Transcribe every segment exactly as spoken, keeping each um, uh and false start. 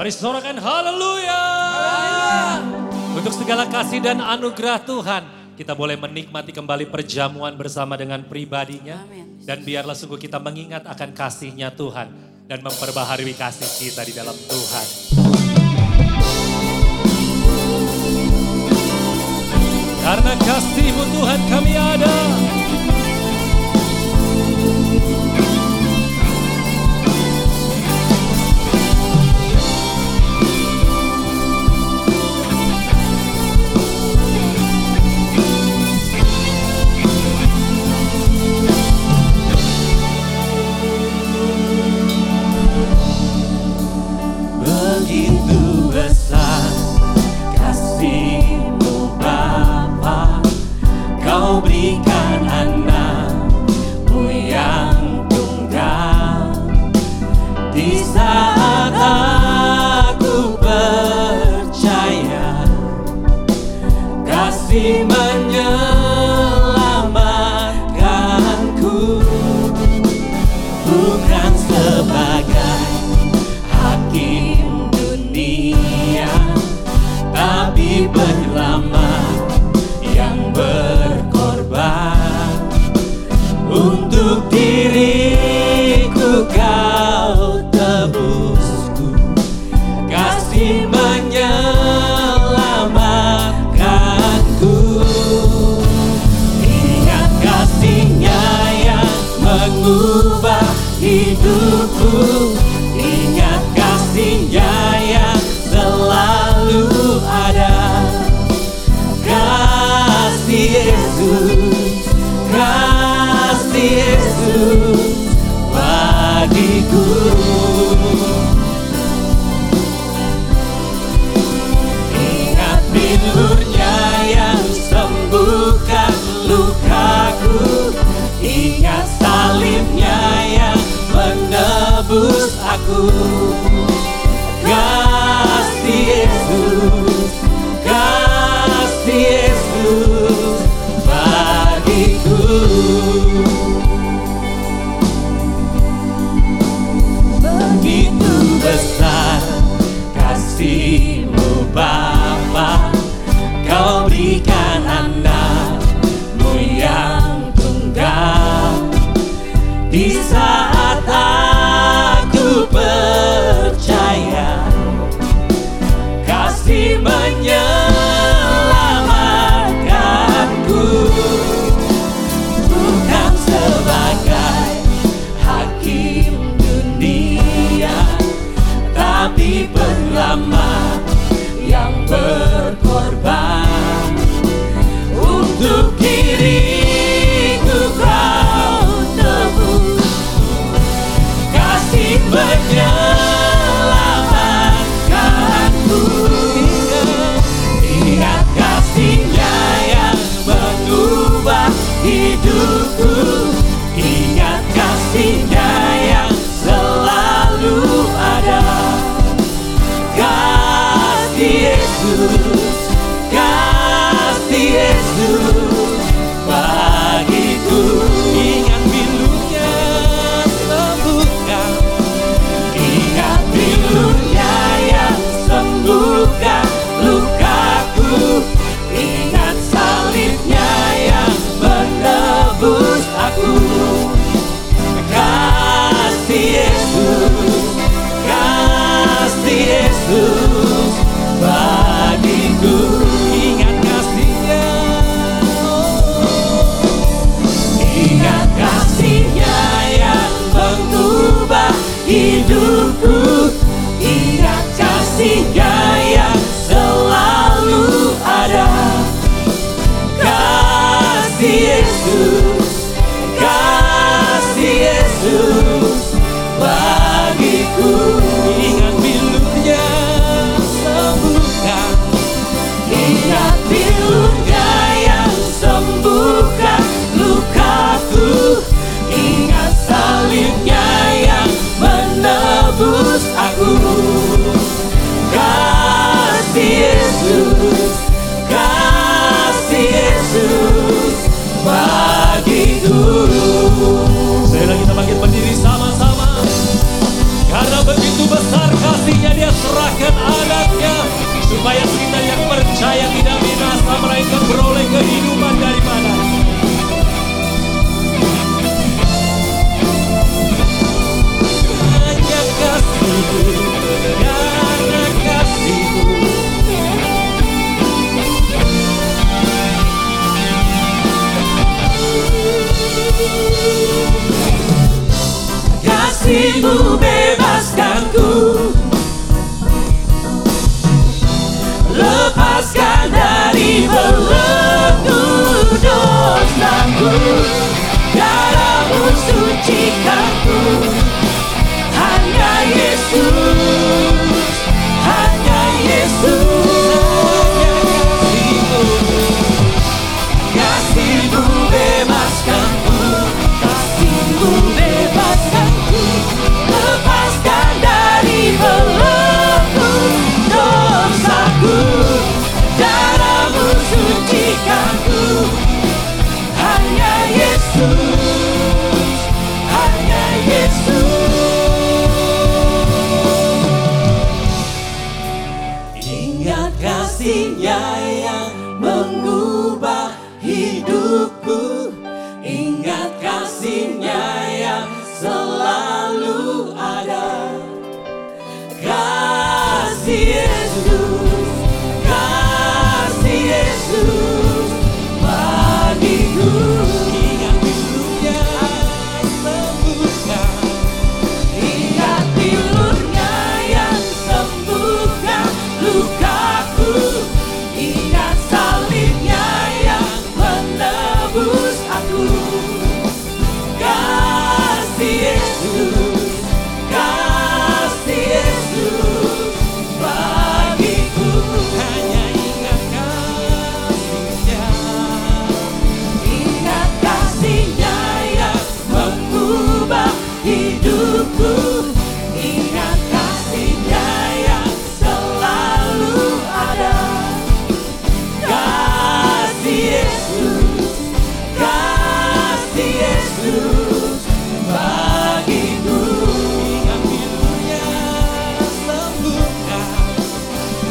Mari sorakan haleluya. Untuk segala kasih dan anugerah Tuhan, kita boleh menikmati kembali perjamuan bersama dengan pribadinya. Amen. Dan biarlah sungguh kita mengingat akan kasihnya Tuhan dan memperbaharui kasih kita di dalam Tuhan. Karena kasih-Mu Tuhan kami ada. Begitu besar kasih-Mu Bapa, Kau berikan anak-Mu yang tunggal. Di saat aku percaya kasih menyelamatkanku, bukan sebagai hakim penyelamat yang berkorban untuk diriku. Kau tebusku, kasih menyelamatkanku. Ingat kasih-Nya yang mengubah hidupku. Ingat kasih-Nya yang selalu ada. Yesus, kasih Yesus bagiku. Ingat bilur-Nya yang sembuhkan lukaku. Ingat salib-Nya yang menebus aku. Kasih Yesus, kasih Yesus bagiku. Begitu besar kasih-Mu Bapa, Kau berikan anak-Mu yang tunggal. Di saat aku percaya kasih menyelamatkanku, bukan sebagai hakim dunia, tapi penyelamat yang berkorban untuk diriku. Kau tebus, kasih menyelamatkanku. Ingat kasih-Nya yang mengubah hidupku. Ingat kasih-Nya yang selalu ada. Kasih Yesus, kasih Yesus bagiku. Ingat bilur-Nya sembuhkan. Ingat bilur-Nya yang sembuhkan lukaku. Ingat salib-Nya yang menebus aku. Kasih Yesus, kasih Yesus bagiku. Kerahkan alatnya supaya kita yang percaya tidak binasa, mereka beroleh kehidupan daripada. Hanya kasih, karena kasih-Mu. Kasih-Mu bebaskanku, lepaskan dari belenggu dosaku, darah-Mu sucikanku. Hanya Yesus, hanya Yesus. Kasih-Mu bebaskanku, kasih-Mu bebaskanku, lepaskan dari belenggu dosaku, darah-Mu sucikanku. Hanya Yesus, hanya Yesus. Ingat kasih-Nya yang mengubah hidupku, ingat kasih-Nya yang selalu ada. Kasih Yesus, kasih Yesus bagiku, ingat dulu-Nya yang sembuhkan, ingat dulu-Nya yang sembuhkan lukaku, ingat salib-Nya yang menebus aku. Kasih Yesus, kasih Yesus bagiku, hanya ingat kasih-Nya, ingat kasih-Nya yang mengubah hidupku, ingat kasih-Nya yang selalu ada. Kasih Yesus, kasih Yesus bagiku, ingat pilu-Nya sembuhkan,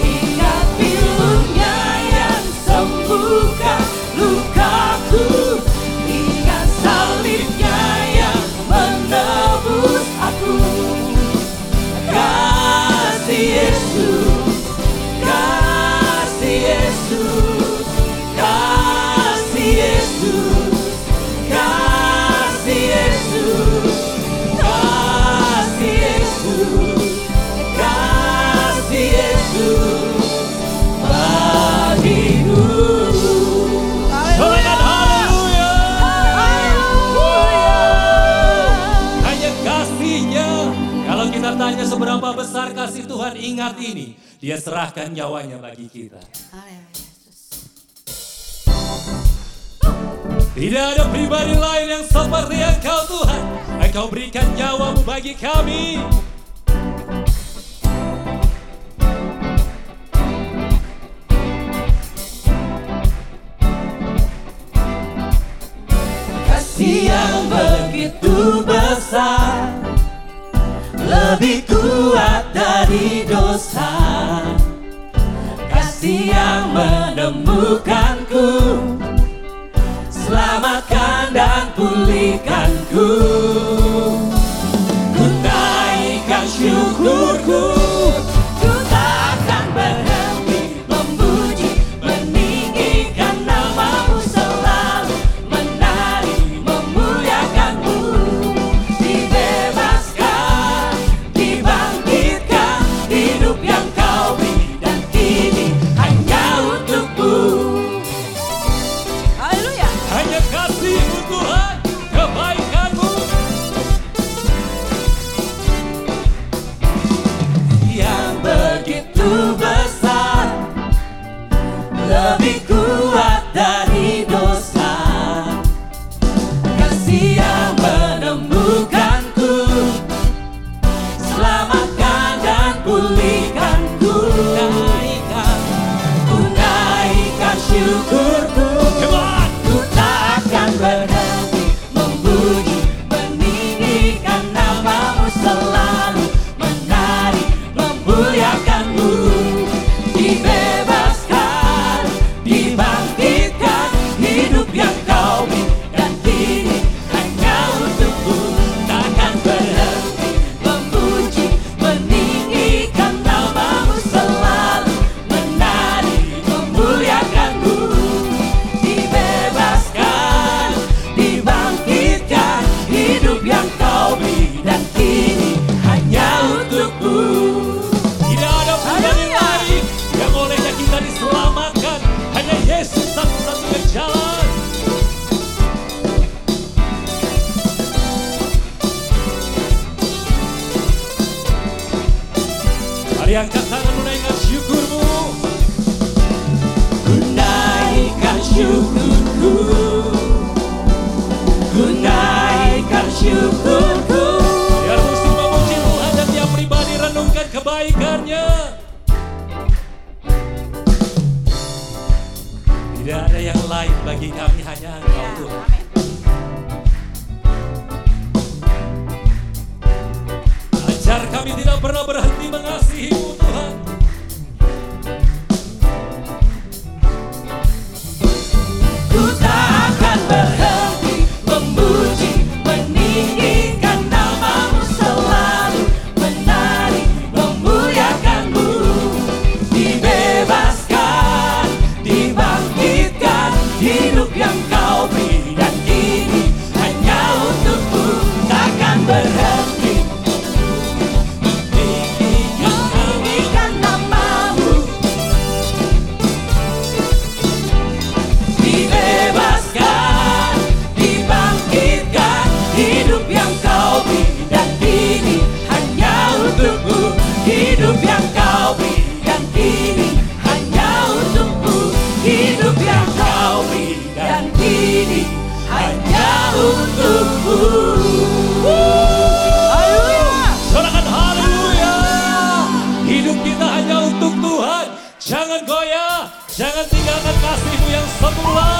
ingat pilu-Nya yang sembuhkan lukaku, ingat salib-Nya yang menebus aku. Kasih Yesus, kasih Yesus, kasih Yesus, kasih Yesus, kasih Yesus, kasih Yesus bagiku. Solekan haleluya. Hanya kasih-Nya. Kalau kita tanya seberapa besar kasih Tuhan, ingat ini. Dia serahkan nyawanya bagi kita. Tidak ada pribadi lain yang seperti Engkau Tuhan. Engkau berikan nyawa-Mu bagi kami. Kasih yang begitu besar, lebih kuat dari dosa. Kasih yang menemukanku, selamatkan dan pulihkanku. Ku naikkan syukurku, ku tak akan berhenti memuji, meninggikan nama-Mu, selalu menari memuliakan-Mu. Dibebaskan, dibangkitkan, hidup yang Kau beri dan kini hanya untuk-Mu. Haleluya. Hanya kasih-Mu Tuhan, kebaikan-Mu Angkat tanganmu, naikkan syukurmu. Ku naikkan syukurku, ku naikkan syukurku. Biar musik memuji Tuhan dan tiap pribadi renungkan kebaikannya. Tidak ada yang lain bagi kami, hanya Engkau Tuhan. Ajar kami tidak pernah berhenti mengasihi-Mu Tuhan. Ku takkan berhenti memuji, meninggikan nama-Mu, selalu menari memuliakan-Mu. Dibebaskan, dibangkitkan, hidup yang Kau beri dan ini hanya untuk-Mu. Takkan berhenti yang Kau beri dan kini hanya untuk-Mu. Hidup yang Kau beri dan kini hanya untuk-Mu. Haleluya, sorakan haleluya. Hidup kita hanya untuk Tuhan. Jangan goyah, jangan tinggalkan kasih-Mu yang semula.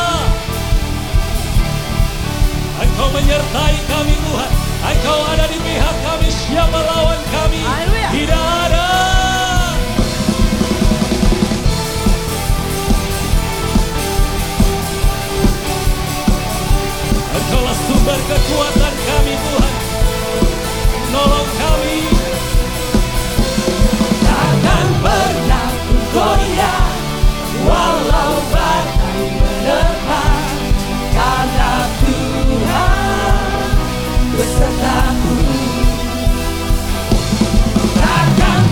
Engkau menyertai kami Tuhan, Engkau ada di pihak kami, siapa lawan kami? Haleluya. Tidak ada. Engkaulah sumber kekuatan kami Tuhan, nolong kami. Takkan pernah ku goyah walau badai menerpa, karena Tuhan besertaku. Takkan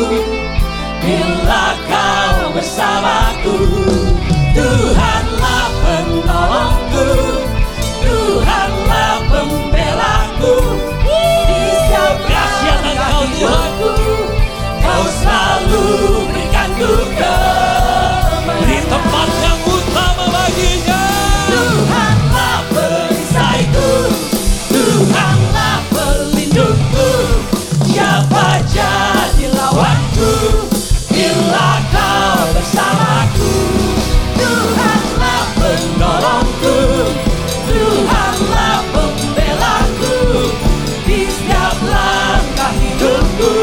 aku bila kau bersamaku. Tuhanlah penolongku, Tuhanlah pembelaku. Di siapkan kau jiwaku, kau selalu berikan ku kembali tempat yang utama baginya. Tuhanlah perisaiku, Tuhanlah pelindungku. Siapa jadi lawanku bila kau bersamaku? Tuhanlah penolongku, Tuhanlah pembelaku. Di setiap langkah hidupku,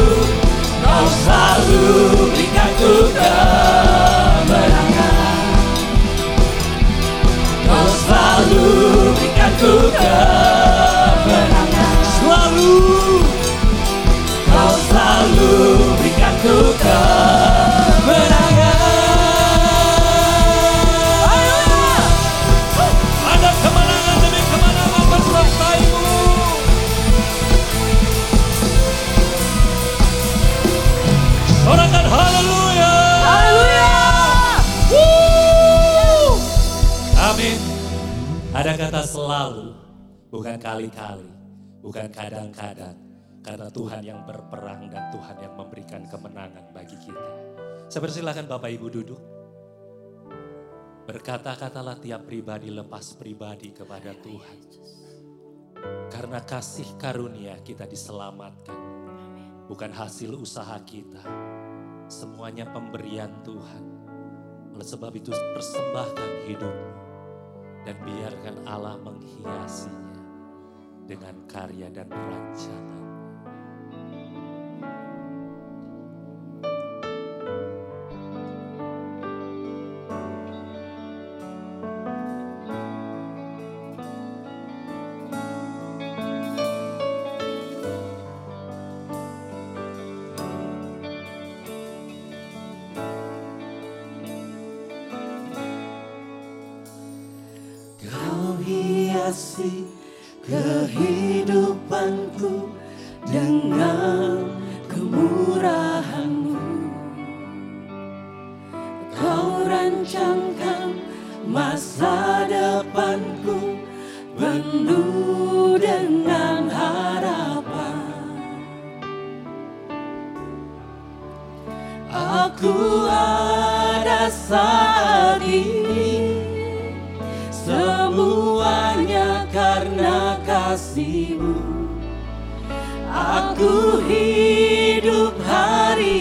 kau selalu berikan ku kemenangan. Kau selalu berikan ku kemenangan. Selalu selalu berikan ku kemenangan. Ayo, ada kemenangan demi kemenangan bersertaimu. Sorakan haleluya. Haleluya. Woo. Amin. Ada kata selalu, bukan kali-kali, bukan kadang-kadang. Karena Tuhan yang berperang dan Tuhan yang memberikan kemenangan bagi kita. Saya persilakan Bapak Ibu duduk. Berkata-katalah tiap pribadi lepas pribadi kepada Tuhan. Karena kasih karunia kita diselamatkan. Bukan hasil usaha kita. Semuanya pemberian Tuhan. Oleh sebab itu persembahkan hidupmu. Dan biarkan Allah menghiasinya dengan karya dan rancangan. Kehidupanku dengan kemurahan-Mu, Kau rancangkan masa depanku penuh dengan harapan. Aku ada saat ini, semuanya karena kasih-Mu. Aku hidup hari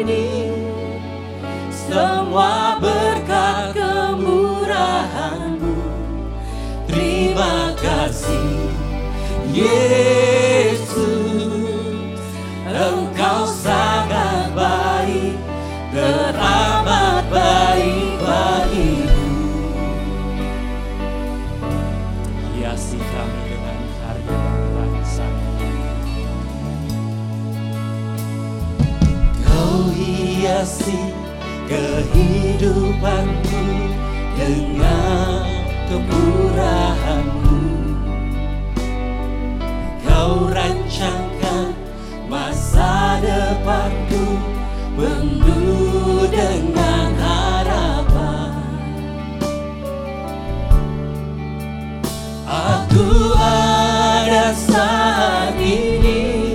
ini, semua berkat kemurahan-Mu. Terima kasih Yesus, Engkau sangat baik, teramat baik bagi. Hiasi kami dengan karya dan rancangan. Kau hiasi kehidupanku dengan kemurahan-Mu. Kau rancangkan masa depanku penuh dengan harapan. Aku ada saat ini,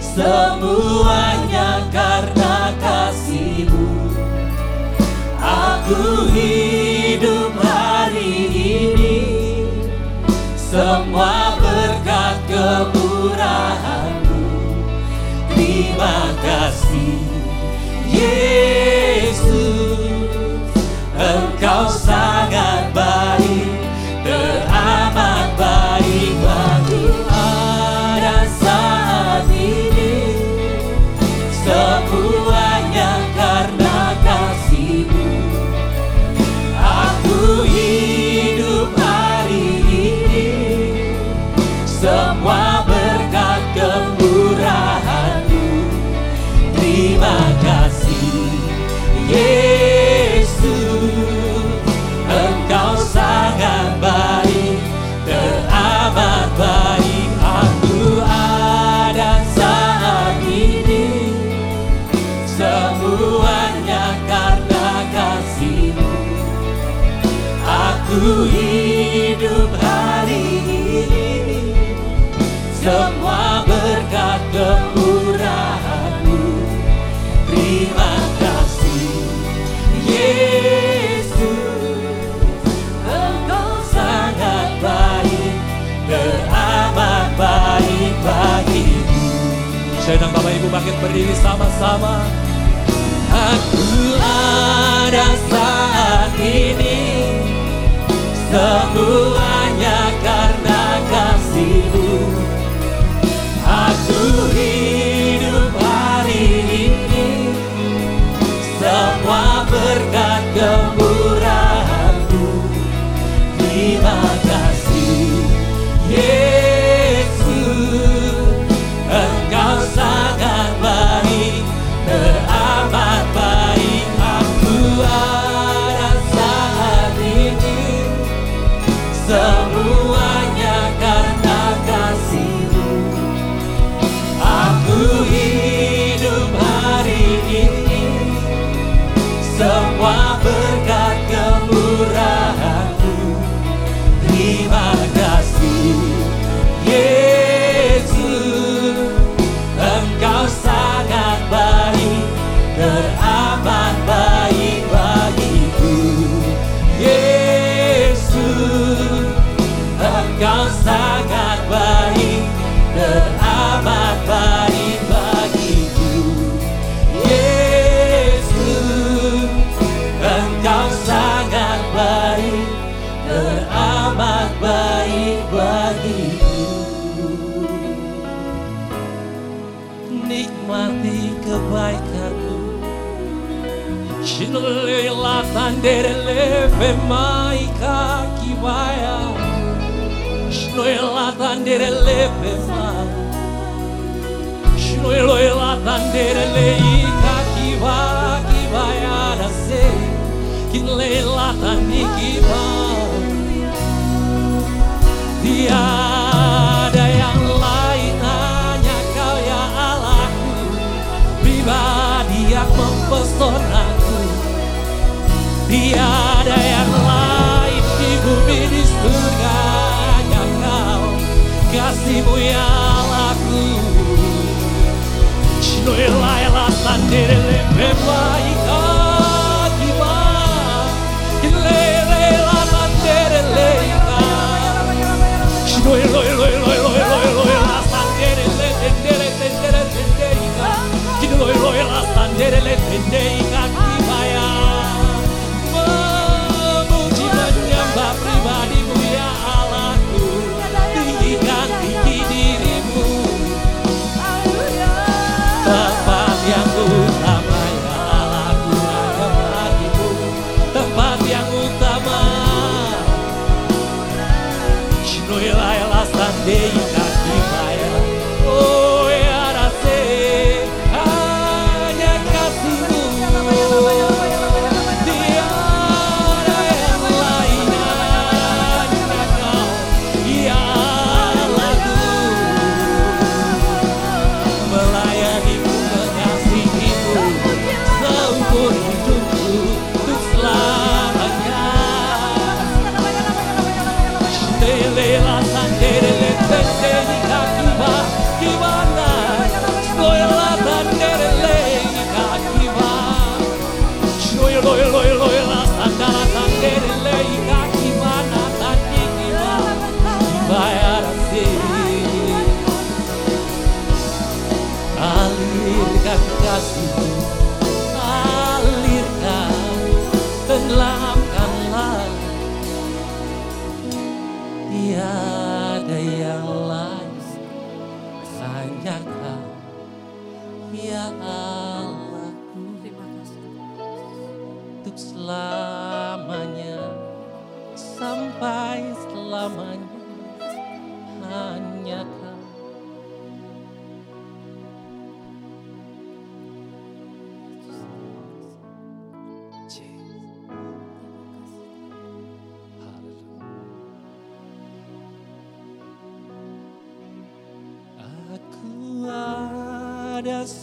semuanya karena kasih-Mu. Aku hidup hari ini, semua berkat kemurahan-Mu. Terima kasih Yesus, Engkau sangat baik, teramat baik bagi. Ada saat ini, semuanya karena kasih-Mu. Aku hidup hari ini, semua berkat kemurahan-Mu. Terima kasih hidup hari ini, semua berkat kemurahan-Mu. Terima kasih Yesus, Engkau sangat baik, teramat baik bagiku. Saya dan Bapak Ibu bangkit berdiri sama-sama. Aku ada saat ini, semuanya karena kasih-Mu. Aku hidup hari ini, semua berkat kemurahan-Mu. Terima kasih Yesus, Engkau sangat baik, teramat baik. Aku ada saat ini, semuanya karena kasih-Mu. Aku hidup hari ini, semua berkat kemurahan-Mu. Terima kasih Yesus, Engkau sangat baik, teramat baik bagiku. Yesus, Engkau sangat baik, teramat baik bagiku. Yesus, Engkau sangat baik, teramat baik bagiku. Nikmati kebaikan-Mu. Shinelela tandele femai kakiwaya, shinelela tandele femai, shinelela tandele ikakiwa kiwaya nase, kinelela tandikiwa. Tiada yang lain hanya Kau ya Allahku, pribadi yang mempesona. Tiada yang lain di bumi di surga hanya Kau, kasih-Mu ya Allahku. Shinoelailah tandirele memai kakiwa, kinelailah tandirele ka. Shinoelailah tandirele tendere tendere tendere ka. Kinelailah tandirele tendere kakiwa ya. Pribadimu ya Allahku, tinggikan tinggi dirimu, tempat yang utama ya Allahku, ada bagimu tempat yang utama. Shinoelailah tandei. Kasih-Mu alirkan, tenggelamkanlah. Tiada yang lain hanya Kau ya Allahku. Terima kasih untuk selamanya, sampai selamanya hanya Kau.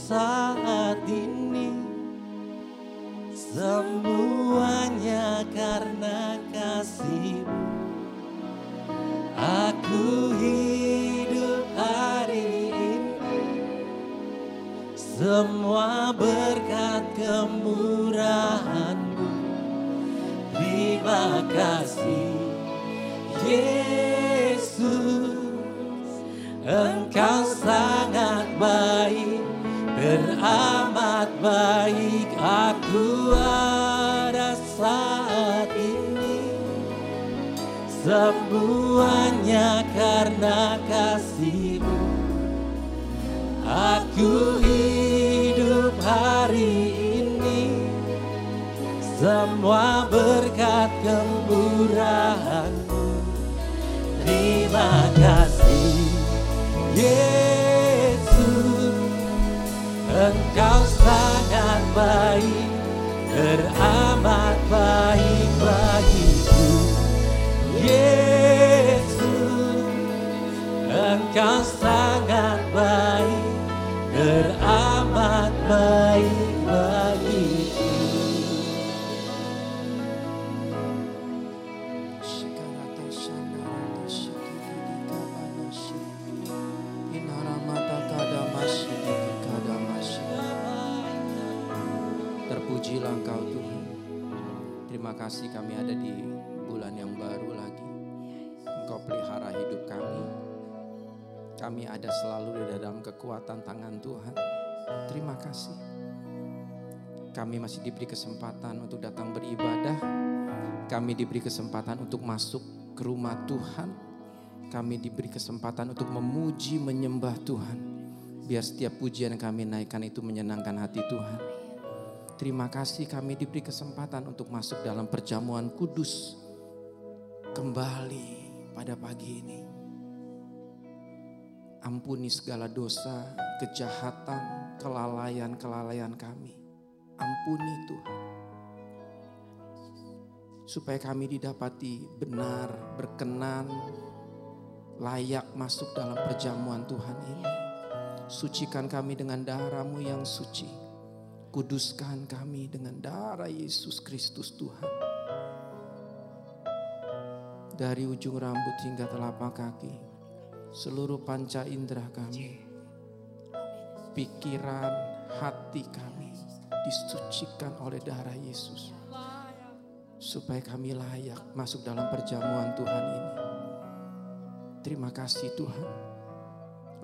Saat ini semuanya karena kasih-Mu. Yesus, Engkau sangat baik, beramat baik. Aku ada saat ini, semuanya karena kasih-Mu. Aku hidup hari ini, semua berkat kemurahan-Mu. Terima kasih Yesus, Engkau sangat baik, teramat baik bagiku. Yesus, Engkau sangat baik, teramat baik bagiku. Terpujilah Engkau Tuhan. Terima kasih kami ada di bulan yang baru lagi. Engkau pelihara hidup kami. Kami ada selalu di dalam kekuatan tangan Tuhan. Terima kasih. Kami masih diberi kesempatan untuk datang beribadah. Kami diberi kesempatan untuk masuk ke rumah Tuhan. Kami diberi kesempatan untuk memuji, menyembah Tuhan. Biar setiap pujian kami naikkan itu menyenangkan hati Tuhan. Terima kasih kami diberi kesempatan untuk masuk dalam perjamuan kudus. Kembali pada pagi ini. Ampuni segala dosa, kejahatan, kelalaian-kelalaian kami. Ampuni Tuhan. Supaya kami didapati benar, berkenan, layak masuk dalam perjamuan Tuhan ini. Sucikan kami dengan darah-Mu yang suci. Kuduskan kami dengan darah Yesus Kristus Tuhan. Dari ujung rambut hingga telapak kaki. Seluruh panca indera kami, pikiran, hati kami disucikan oleh darah Yesus. Supaya kami layak masuk dalam perjamuan Tuhan ini. Terima kasih Tuhan.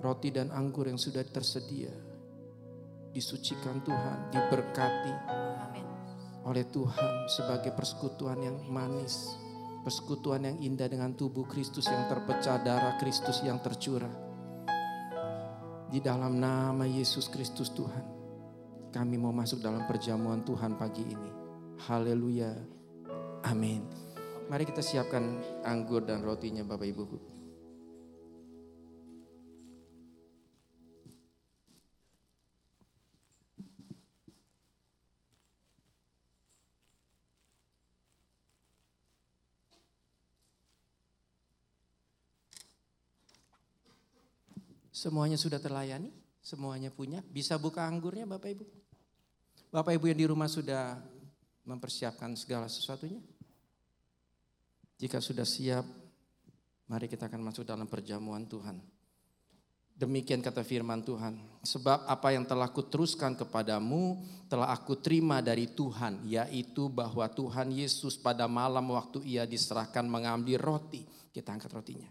Roti dan anggur yang sudah tersedia, disucikan Tuhan, diberkati oleh Tuhan sebagai persekutuan yang manis. Persekutuan yang indah dengan tubuh Kristus yang terpecah, darah Kristus yang tercurah. Di dalam nama Yesus Kristus Tuhan, kami mau masuk dalam perjamuan Tuhan pagi ini. Haleluya. Amin. Mari kita siapkan anggur dan rotinya Bapak Ibu. Semuanya sudah terlayani, semuanya punya. Bisa buka anggurnya Bapak Ibu. Bapak Ibu yang di rumah sudah mempersiapkan segala sesuatunya. Jika sudah siap, mari kita akan masuk dalam perjamuan Tuhan. Demikian kata firman Tuhan. Sebab apa yang telah kuteruskan kepadamu, telah aku terima dari Tuhan. Yaitu bahwa Tuhan Yesus pada malam waktu ia diserahkan mengambil roti. Kita angkat rotinya.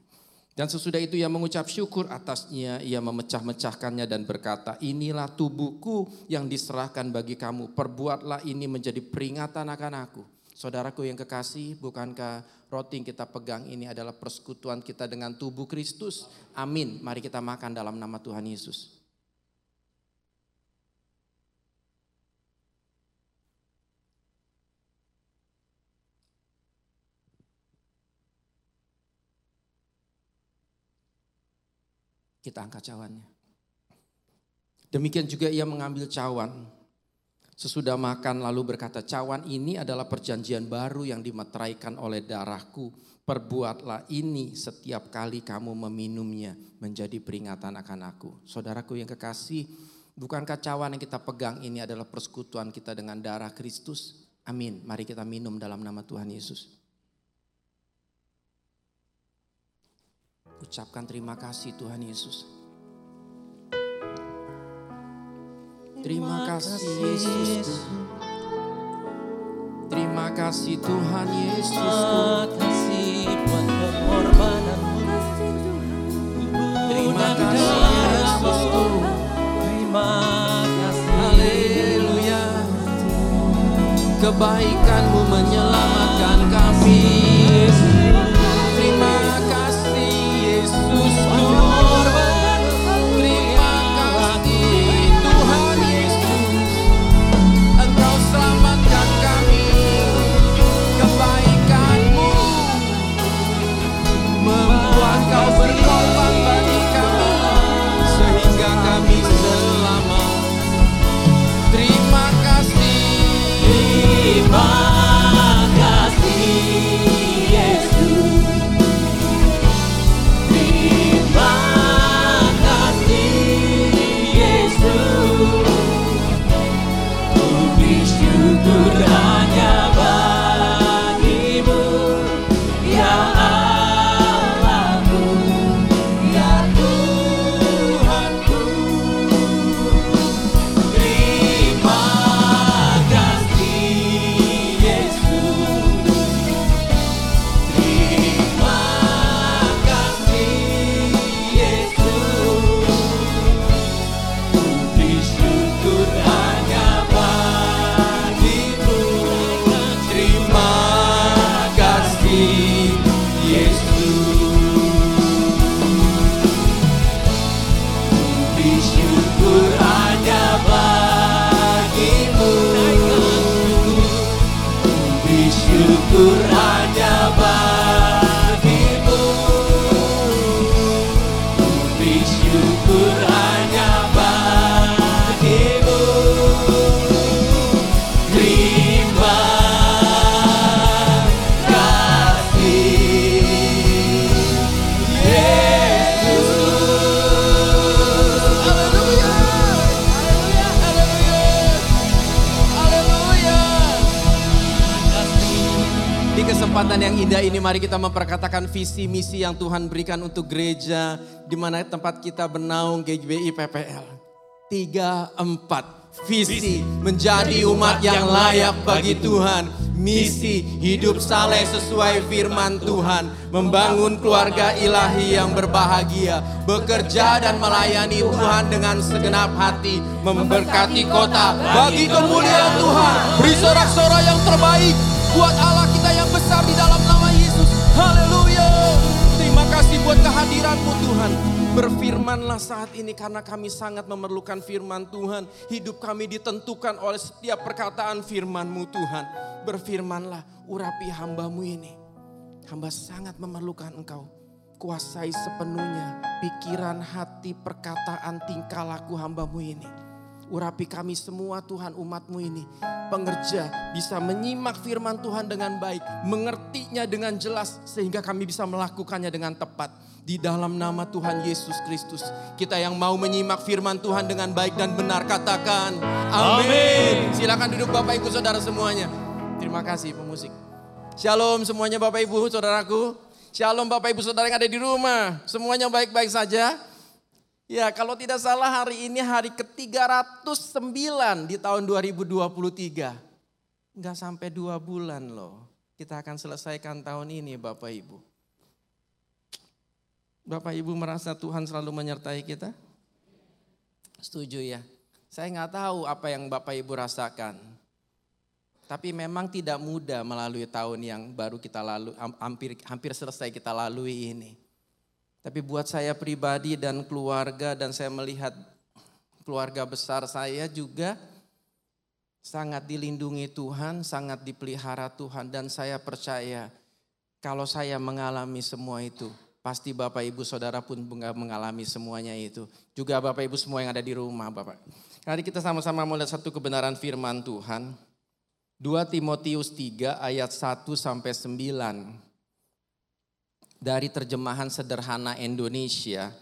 Dan sesudah itu ia mengucap syukur atasnya, ia memecah-mecahkannya dan berkata, inilah tubuhku yang diserahkan bagi kamu, perbuatlah ini menjadi peringatan akan aku. Saudaraku yang kekasih, bukankah roti yang kita pegang ini adalah persekutuan kita dengan tubuh Kristus? Amin, mari kita makan dalam nama Tuhan Yesus. Kita angkat cawannya. Demikian juga ia mengambil cawan. Sesudah makan lalu berkata, cawan ini adalah perjanjian baru yang dimeteraikan oleh darahku. Perbuatlah ini setiap kali kamu meminumnya menjadi peringatan akan aku. Saudaraku yang kekasih, bukankah cawan yang kita pegang ini adalah persekutuan kita dengan darah Kristus? Amin. Mari kita minum dalam nama Tuhan Yesus. Ucapkan terima kasih Tuhan Yesus. Terima kasih Yesusku. Terima kasih Tuhan Yesusku. kebaikan-Mu menyelamatkan kami. Terima kasih Yesus Tuhan, terima kasih Tuhan Yesus, Engkau selamatkan kami. Kebaikan-Mu membuat Kau berkorban bagi kami sehingga kami selamat. Terima kasih. Terima kasih Yesus, terima kasih Yesus, puji syukur hanya bagi-Mu, ya Allahku, ya Tuhanku. Terima kasih Yesus, terima kasih Yesus, puji syukur hanya bagi-Mu. Terima kasih Yesus, puji syukur hanya bagi-Mu. Puji syukur hanya bagi-Mu. Puji syukur hanya bagi-Mu. Terima kasih Yesus. Haleluya, haleluya, haleluya, haleluya. Di kesempatan yang indah ini mari kita memperkatakan visi misi yang Tuhan berikan untuk gereja di mana tempat kita bernaung, G B I P P L. Tiga, empat. Visi menjadi umat yang layak bagi Tuhan. Misi hidup saleh sesuai firman Tuhan, membangun keluarga ilahi yang berbahagia, bekerja dan melayani Tuhan dengan segenap hati, memberkati kota bagi kemuliaan Tuhan. Beri sorak-sorai yang terbaik buat Allah kita yang besar di dalam nama Yesus. Haleluya. Terima kasih buat kehadiran-Mu Tuhan. Berfirmanlah saat ini karena kami sangat memerlukan firman Tuhan. Hidup kami ditentukan oleh setiap perkataan firman-Mu Tuhan. Berfirmanlah, urapi hamba-Mu ini. Hamba sangat memerlukan Engkau. Kuasai sepenuhnya pikiran, hati, perkataan, tingkah laku hamba-Mu ini. Urapi kami semua Tuhan, umat-Mu ini. Pengerja bisa menyimak firman Tuhan dengan baik, mengertinya dengan jelas sehingga kami bisa melakukannya dengan tepat. Di dalam nama Tuhan Yesus Kristus, kita yang mau menyimak firman Tuhan dengan baik dan benar katakan amin. Silakan duduk Bapak Ibu Saudara semuanya. Terima kasih pemusik. Shalom semuanya Bapak Ibu Saudaraku. Shalom Bapak Ibu Saudara yang ada di rumah. Semuanya baik-baik saja. Ya, kalau tidak salah hari ini hari ke tiga ratus sembilan di tahun dua ribu dua puluh tiga. Enggak sampai dua bulan loh. Kita akan selesaikan tahun ini Bapak Ibu. Bapak Ibu merasa Tuhan selalu menyertai kita? Setuju ya? Saya enggak tahu apa yang Bapak Ibu rasakan. Tapi memang tidak mudah melalui tahun yang baru kita lalu, hampir, hampir selesai kita lalui ini. Tapi buat saya pribadi dan keluarga, dan saya melihat keluarga besar saya juga sangat dilindungi Tuhan, sangat dipelihara Tuhan. Dan saya percaya kalau saya mengalami semua itu, pasti Bapak Ibu Saudara pun mengalami semuanya itu. Juga Bapak Ibu semua yang ada di rumah Bapak. Hari kita sama-sama melihat satu kebenaran firman Tuhan. dua Timotius tiga ayat satu sampai sembilan. Dari terjemahan sederhana Indonesia,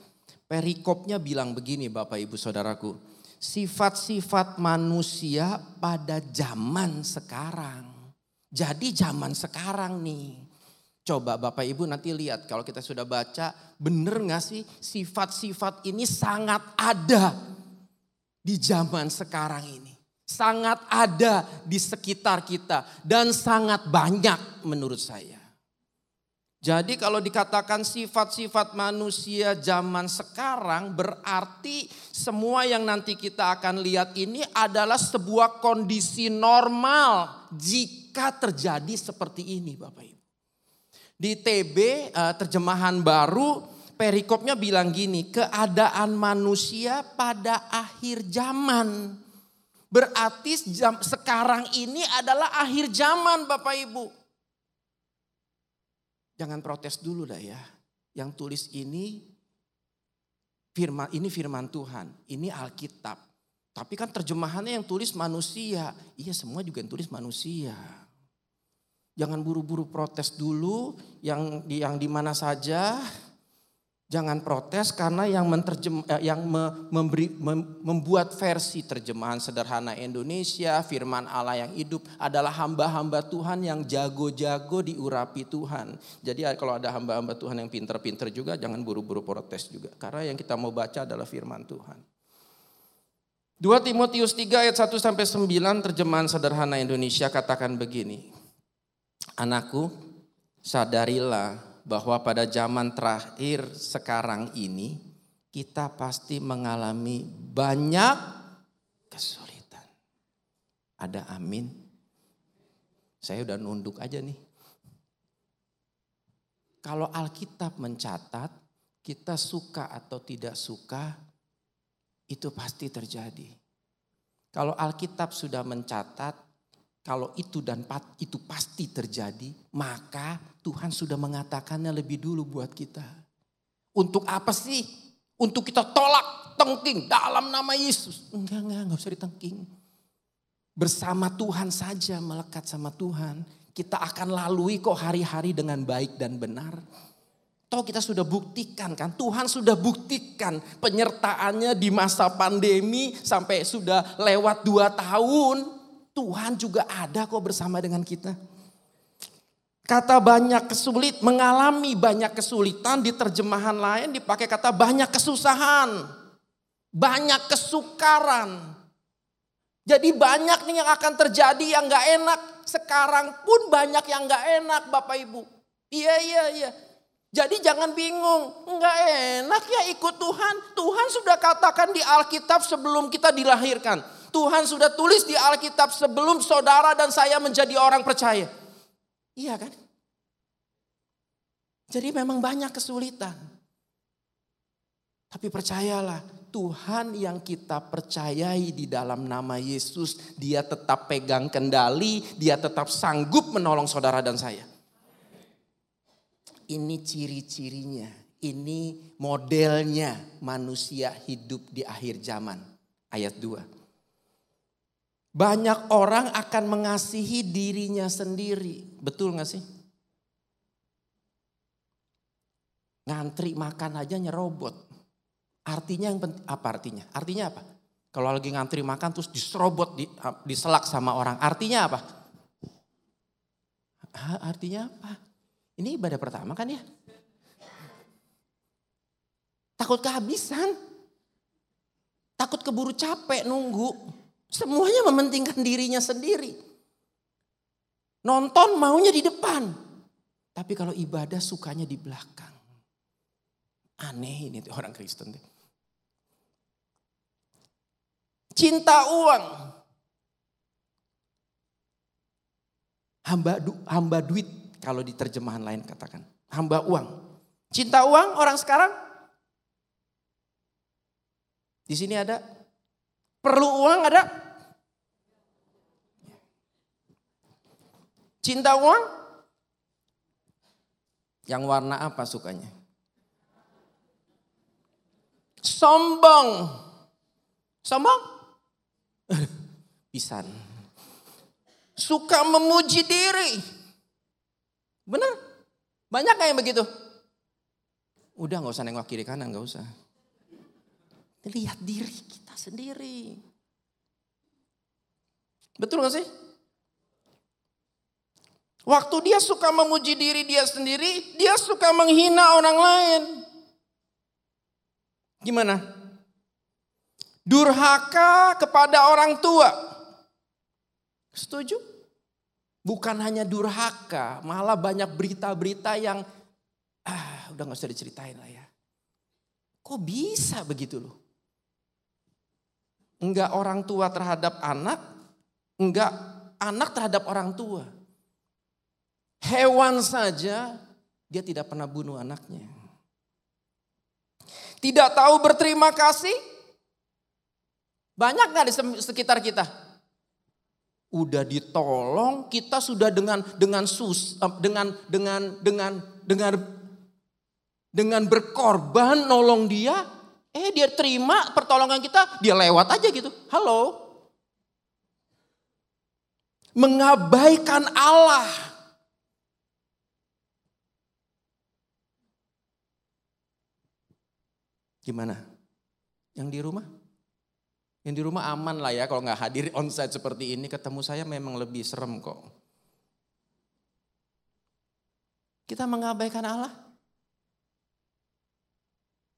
perikopnya bilang begini Bapak Ibu Saudaraku. Sifat-sifat manusia pada zaman sekarang. Jadi zaman sekarang nih. Coba Bapak Ibu nanti lihat kalau kita sudah baca, bener gak sih sifat-sifat ini sangat ada di zaman sekarang ini. Sangat ada di sekitar kita dan sangat banyak menurut saya. Jadi kalau dikatakan sifat-sifat manusia zaman sekarang berarti semua yang nanti kita akan lihat ini adalah sebuah kondisi normal jika terjadi seperti ini Bapak Ibu. Di T B terjemahan baru perikopnya bilang gini, keadaan manusia pada akhir zaman. Berarti sekarang ini adalah akhir zaman Bapak Ibu. Jangan protes dulu dah ya. Yang tulis ini firman, ini firman Tuhan, ini Alkitab. Tapi kan terjemahannya yang tulis manusia. Iya, semua juga yang tulis manusia. Jangan buru-buru protes dulu yang yang di mana saja. Jangan protes karena yang menterjem yang memberi, membuat versi terjemahan sederhana Indonesia firman Allah yang hidup adalah hamba-hamba Tuhan yang jago-jago diurapi Tuhan. Jadi kalau ada hamba-hamba Tuhan yang pinter-pinter juga jangan buru-buru protes juga karena yang kita mau baca adalah firman Tuhan. dua Timotius tiga ayat satu sampai sembilan terjemahan sederhana Indonesia katakan begini. Anakku, sadarilah bahwa pada zaman terakhir sekarang ini kita pasti mengalami banyak kesulitan. Ada amin? Saya udah nunduk aja nih. Kalau Alkitab mencatat kita suka atau tidak suka itu pasti terjadi. Kalau Alkitab sudah mencatat kalau itu dan itu pasti terjadi, maka Tuhan sudah mengatakannya lebih dulu buat kita. Untuk apa sih? Untuk kita tolak, tengking dalam nama Yesus. Enggak, enggak, enggak usah ditengking. Bersama Tuhan saja, melekat sama Tuhan. Kita akan lalui kok hari-hari dengan baik dan benar. Toh kita sudah buktikan kan, Tuhan sudah buktikan penyertaannya di masa pandemi sampai sudah lewat dua tahun. Tuhan juga ada kok bersama dengan kita. Kata banyak kesulit, mengalami banyak kesulitan di terjemahan lain dipakai kata banyak kesusahan, banyak kesukaran. Jadi banyak nih yang akan terjadi yang gak enak. Sekarang pun banyak yang gak enak Bapak Ibu. Iya, iya, iya. Jadi jangan bingung, enggak enak ya ikut Tuhan. Tuhan sudah katakan di Alkitab sebelum kita dilahirkan. Tuhan sudah tulis di Alkitab sebelum saudara dan saya menjadi orang percaya. Iya kan? Jadi memang banyak kesulitan. Tapi percayalah, Tuhan yang kita percayai di dalam nama Yesus, Dia tetap pegang kendali, Dia tetap sanggup menolong saudara dan saya. Ini ciri-cirinya, ini modelnya manusia hidup di akhir zaman. Ayat dua. Banyak orang akan mengasihi dirinya sendiri. Betul gak sih? Ngantri makan aja nyerobot. Artinya yang penting, apa artinya? Artinya apa? Kalau lagi ngantri makan terus diserobot, diselak sama orang. Artinya apa? Artinya apa? Ini ibadah pertama kan ya? Takut kehabisan. Takut keburu capek nunggu. Semuanya mementingkan dirinya sendiri. Nonton maunya di depan. Tapi kalau ibadah sukanya di belakang. Aneh ini orang Kristen. Cinta uang. Hamba, du, hamba duit kalau di terjemahan lain katakan. Hamba uang. Cinta uang orang sekarang. Di sini ada. Perlu uang ada? Cinta uang? Yang warna apa sukanya? Sombong. Sombong? Pisan. Suka memuji diri. Benar? Banyak gak yang begitu? Udah gak usah nengok kiri kanan, gak usah. Lihat diri kita sendiri. Betul gak sih? Waktu dia suka memuji diri dia sendiri, dia suka menghina orang lain. Gimana? Durhaka kepada orang tua. Setuju? Bukan hanya durhaka, malah banyak berita-berita yang ah udah gak usah diceritain lah ya. Kok bisa begitu loh? Enggak orang tua terhadap anak, enggak anak terhadap orang tua. Hewan saja dia tidak pernah bunuh anaknya. Tidak tahu berterima kasih. Banyak gak di sekitar kita? Udah ditolong, kita sudah dengan dengan sus dengan dengan dengan dengan dengan berkorban nolong dia, eh dia terima pertolongan kita, dia lewat aja gitu. Halo. Mengabaikan Allah. Gimana? Yang di rumah? Yang di rumah aman lah ya kalau nggak hadir onsite seperti ini. Ketemu saya memang lebih serem kok. Kita mengabaikan Allah.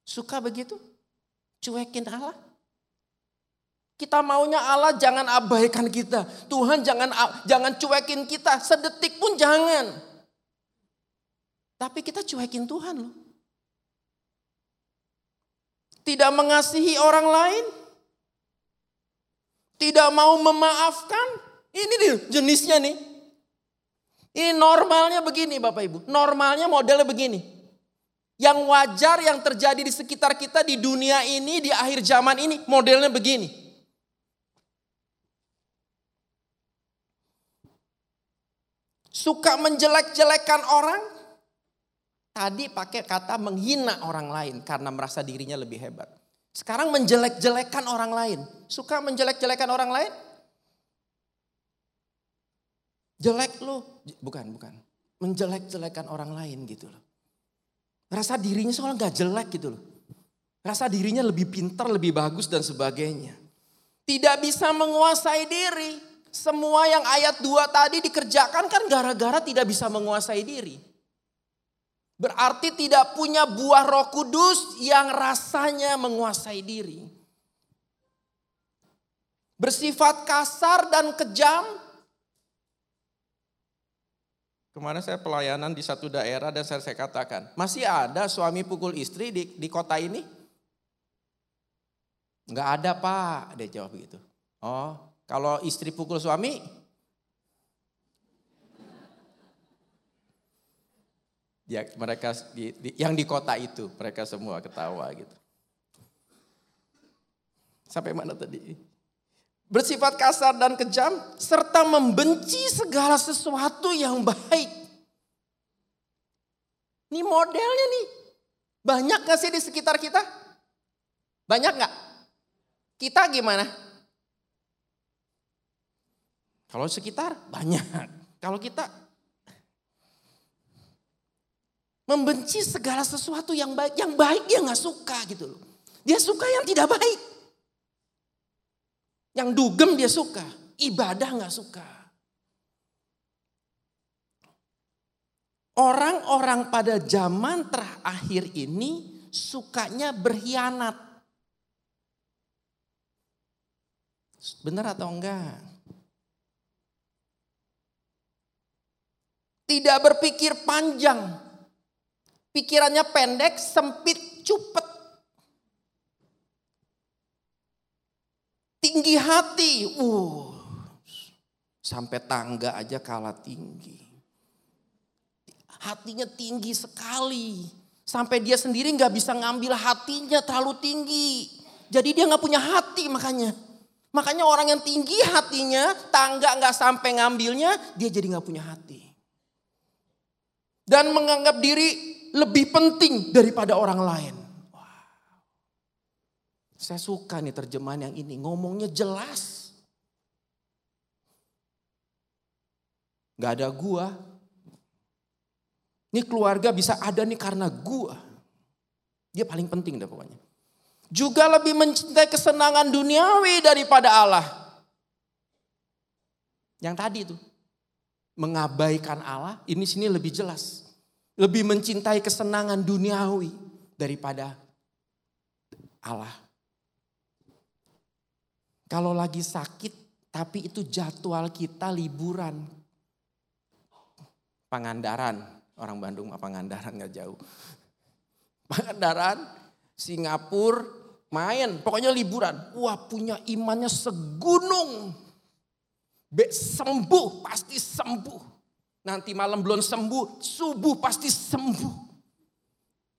Suka begitu? Cuekin Allah. Kita maunya Allah jangan abaikan kita. Tuhan jangan jangan cuekin kita. Sedetik pun jangan. Tapi kita cuekin Tuhan loh. Tidak mengasihi orang lain. Tidak mau memaafkan. Ini nih jenisnya nih. Ini normalnya begini Bapak Ibu. Normalnya modelnya begini. Yang wajar yang terjadi di sekitar kita di dunia ini. Di akhir zaman ini modelnya begini. Suka menjelek-jelekan orang. Tadi pakai kata menghina orang lain karena merasa dirinya lebih hebat. Sekarang menjelek-jelekan orang lain. Suka menjelek-jelekan orang lain? Jelek lu. Bukan, bukan. Menjelek-jelekan orang lain gitu loh. Rasa dirinya soalnya gak jelek gitu loh. Rasa dirinya lebih pintar, lebih bagus dan sebagainya. Tidak bisa menguasai diri. Semua yang ayat dua tadi dikerjakan kan gara-gara tidak bisa menguasai diri. Berarti tidak punya buah Roh Kudus yang rasanya menguasai diri. Bersifat kasar dan kejam. Kemarin saya pelayanan di satu daerah dan saya, saya katakan, masih ada suami pukul istri di, di kota ini? Enggak ada Pak, dia jawab begitu. Oh, kalau istri pukul suami? Ya, mereka di, di, yang di kota itu mereka semua ketawa gitu. Sampai mana tadi? Bersifat kasar dan kejam serta membenci segala sesuatu yang baik. Ini modelnya nih. Banyak gak sih di sekitar kita? Banyak gak? Kita gimana? Kalau sekitar banyak. Kalau kita membenci segala sesuatu yang baik. Yang baik dia gak suka gitu loh. Dia suka yang tidak baik. Yang dugem dia suka. Ibadah gak suka. Orang-orang pada zaman terakhir ini sukanya berkhianat. Benar atau enggak? Tidak berpikir panjang. Pikirannya pendek, sempit, cupet. Tinggi hati. Uh, sampai tangga aja kalah tinggi. Hatinya tinggi sekali. Sampai dia sendiri gak bisa ngambil hatinya terlalu tinggi. Jadi dia gak punya hati makanya. Makanya orang yang tinggi hatinya, tangga gak sampai ngambilnya, dia jadi gak punya hati. Dan menganggap diri lebih penting daripada orang lain. Wow. Saya suka nih terjemahan yang ini. Ngomongnya jelas. Gak ada gua. Ini keluarga bisa ada nih karena gua. Dia paling penting dah pokoknya. Juga lebih mencintai kesenangan duniawi daripada Allah. Yang tadi itu. Mengabaikan Allah. Ini sini lebih jelas. Lebih mencintai kesenangan duniawi daripada Allah. Kalau lagi sakit, tapi itu jadwal kita liburan. Pangandaran, orang Bandung mah Pangandaran gak jauh. Pangandaran, Singapura, main. Pokoknya liburan. Wah, punya imannya segunung. Be, sembuh, pasti sembuh. Nanti malam belum sembuh, subuh pasti sembuh.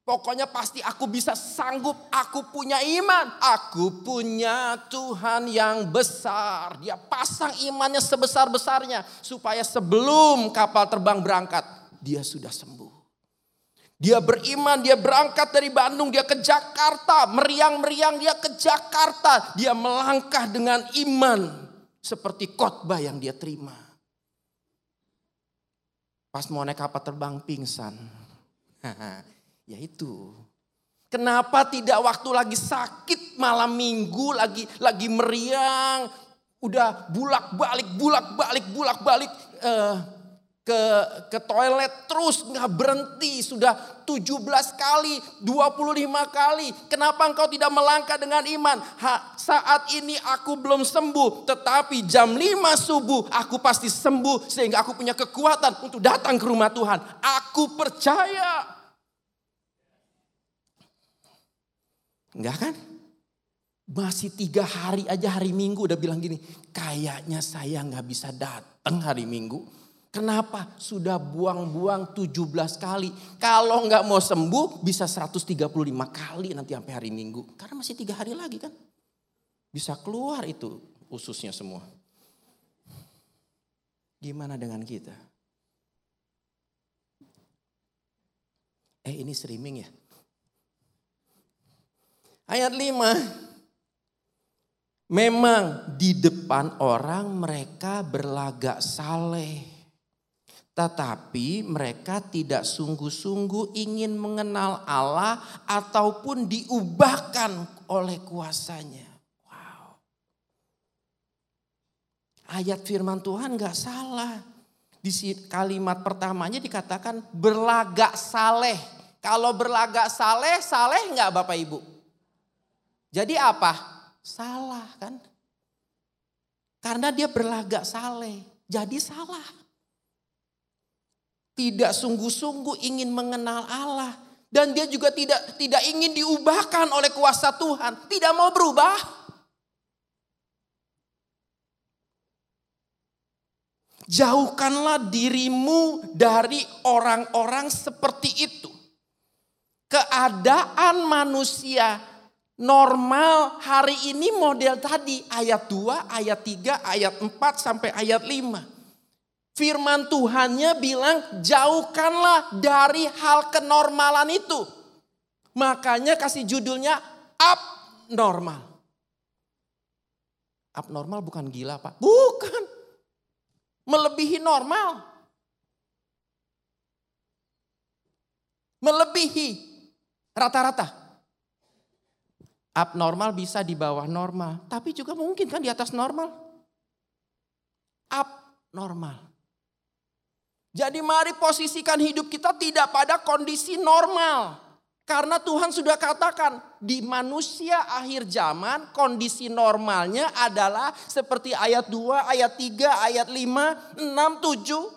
Pokoknya pasti aku bisa sanggup, aku punya iman. Aku punya Tuhan yang besar. Dia pasang imannya sebesar-besarnya. Supaya sebelum kapal terbang berangkat, dia sudah sembuh. Dia beriman, dia berangkat dari Bandung, dia ke Jakarta. Meriang-meriang dia ke Jakarta. Dia melangkah dengan iman. Seperti khotbah yang dia terima. Pas mau naik kapal terbang pingsan. Ya itu. Kenapa tidak waktu lagi sakit malam minggu lagi lagi meriang, udah bulak-balik bulak-balik bulak-balik eh, ke ke toilet terus nggak berhenti, sudah tujuh belas kali, dua puluh lima kali. Kenapa engkau tidak melangkah dengan iman? Ha, saat ini aku belum sembuh, tetapi jam lima subuh aku pasti sembuh sehingga aku punya kekuatan untuk datang ke rumah Tuhan. Aku percaya. Enggak kan? Masih tiga hari aja hari Minggu udah bilang gini. Kayaknya saya gak bisa datang hari Minggu. Kenapa? Sudah buang-buang tujuh belas kali. Kalau gak mau sembuh bisa seratus tiga puluh lima kali nanti sampai hari Minggu. Karena masih tiga hari lagi kan. Bisa keluar itu ususnya semua. Gimana dengan kita? Eh ini streaming ya? Ayat lima. Memang di depan orang mereka berlagak saleh. Tetapi mereka tidak sungguh-sungguh ingin mengenal Allah ataupun diubahkan oleh kuasanya. Wow. Ayat firman Tuhan gak salah. Di kalimat pertamanya dikatakan berlagak saleh. Kalau berlagak saleh, saleh gak Bapak Ibu? Jadi apa? Salah kan? Karena dia berlagak saleh, jadi salah. Tidak sungguh-sungguh ingin mengenal Allah. Dan dia juga tidak tidak ingin diubahkan oleh kuasa Tuhan. Tidak mau berubah. Jauhkanlah dirimu dari orang-orang seperti itu. Keadaan manusia normal hari ini model tadi ayat dua, ayat tiga, ayat empat sampai ayat lima. Firman Tuhannya bilang jauhkanlah dari hal kenormalan itu. Makanya kasih judulnya abnormal. Abnormal bukan gila Pak. Bukan. Melebihi normal. Melebihi rata-rata. Abnormal bisa di bawah normal, tapi juga mungkin kan di atas normal. Abnormal. Jadi mari posisikan hidup kita tidak pada kondisi normal. Karena Tuhan sudah katakan di manusia akhir zaman kondisi normalnya adalah seperti ayat dua, ayat tiga, ayat lima, enam, tujuh.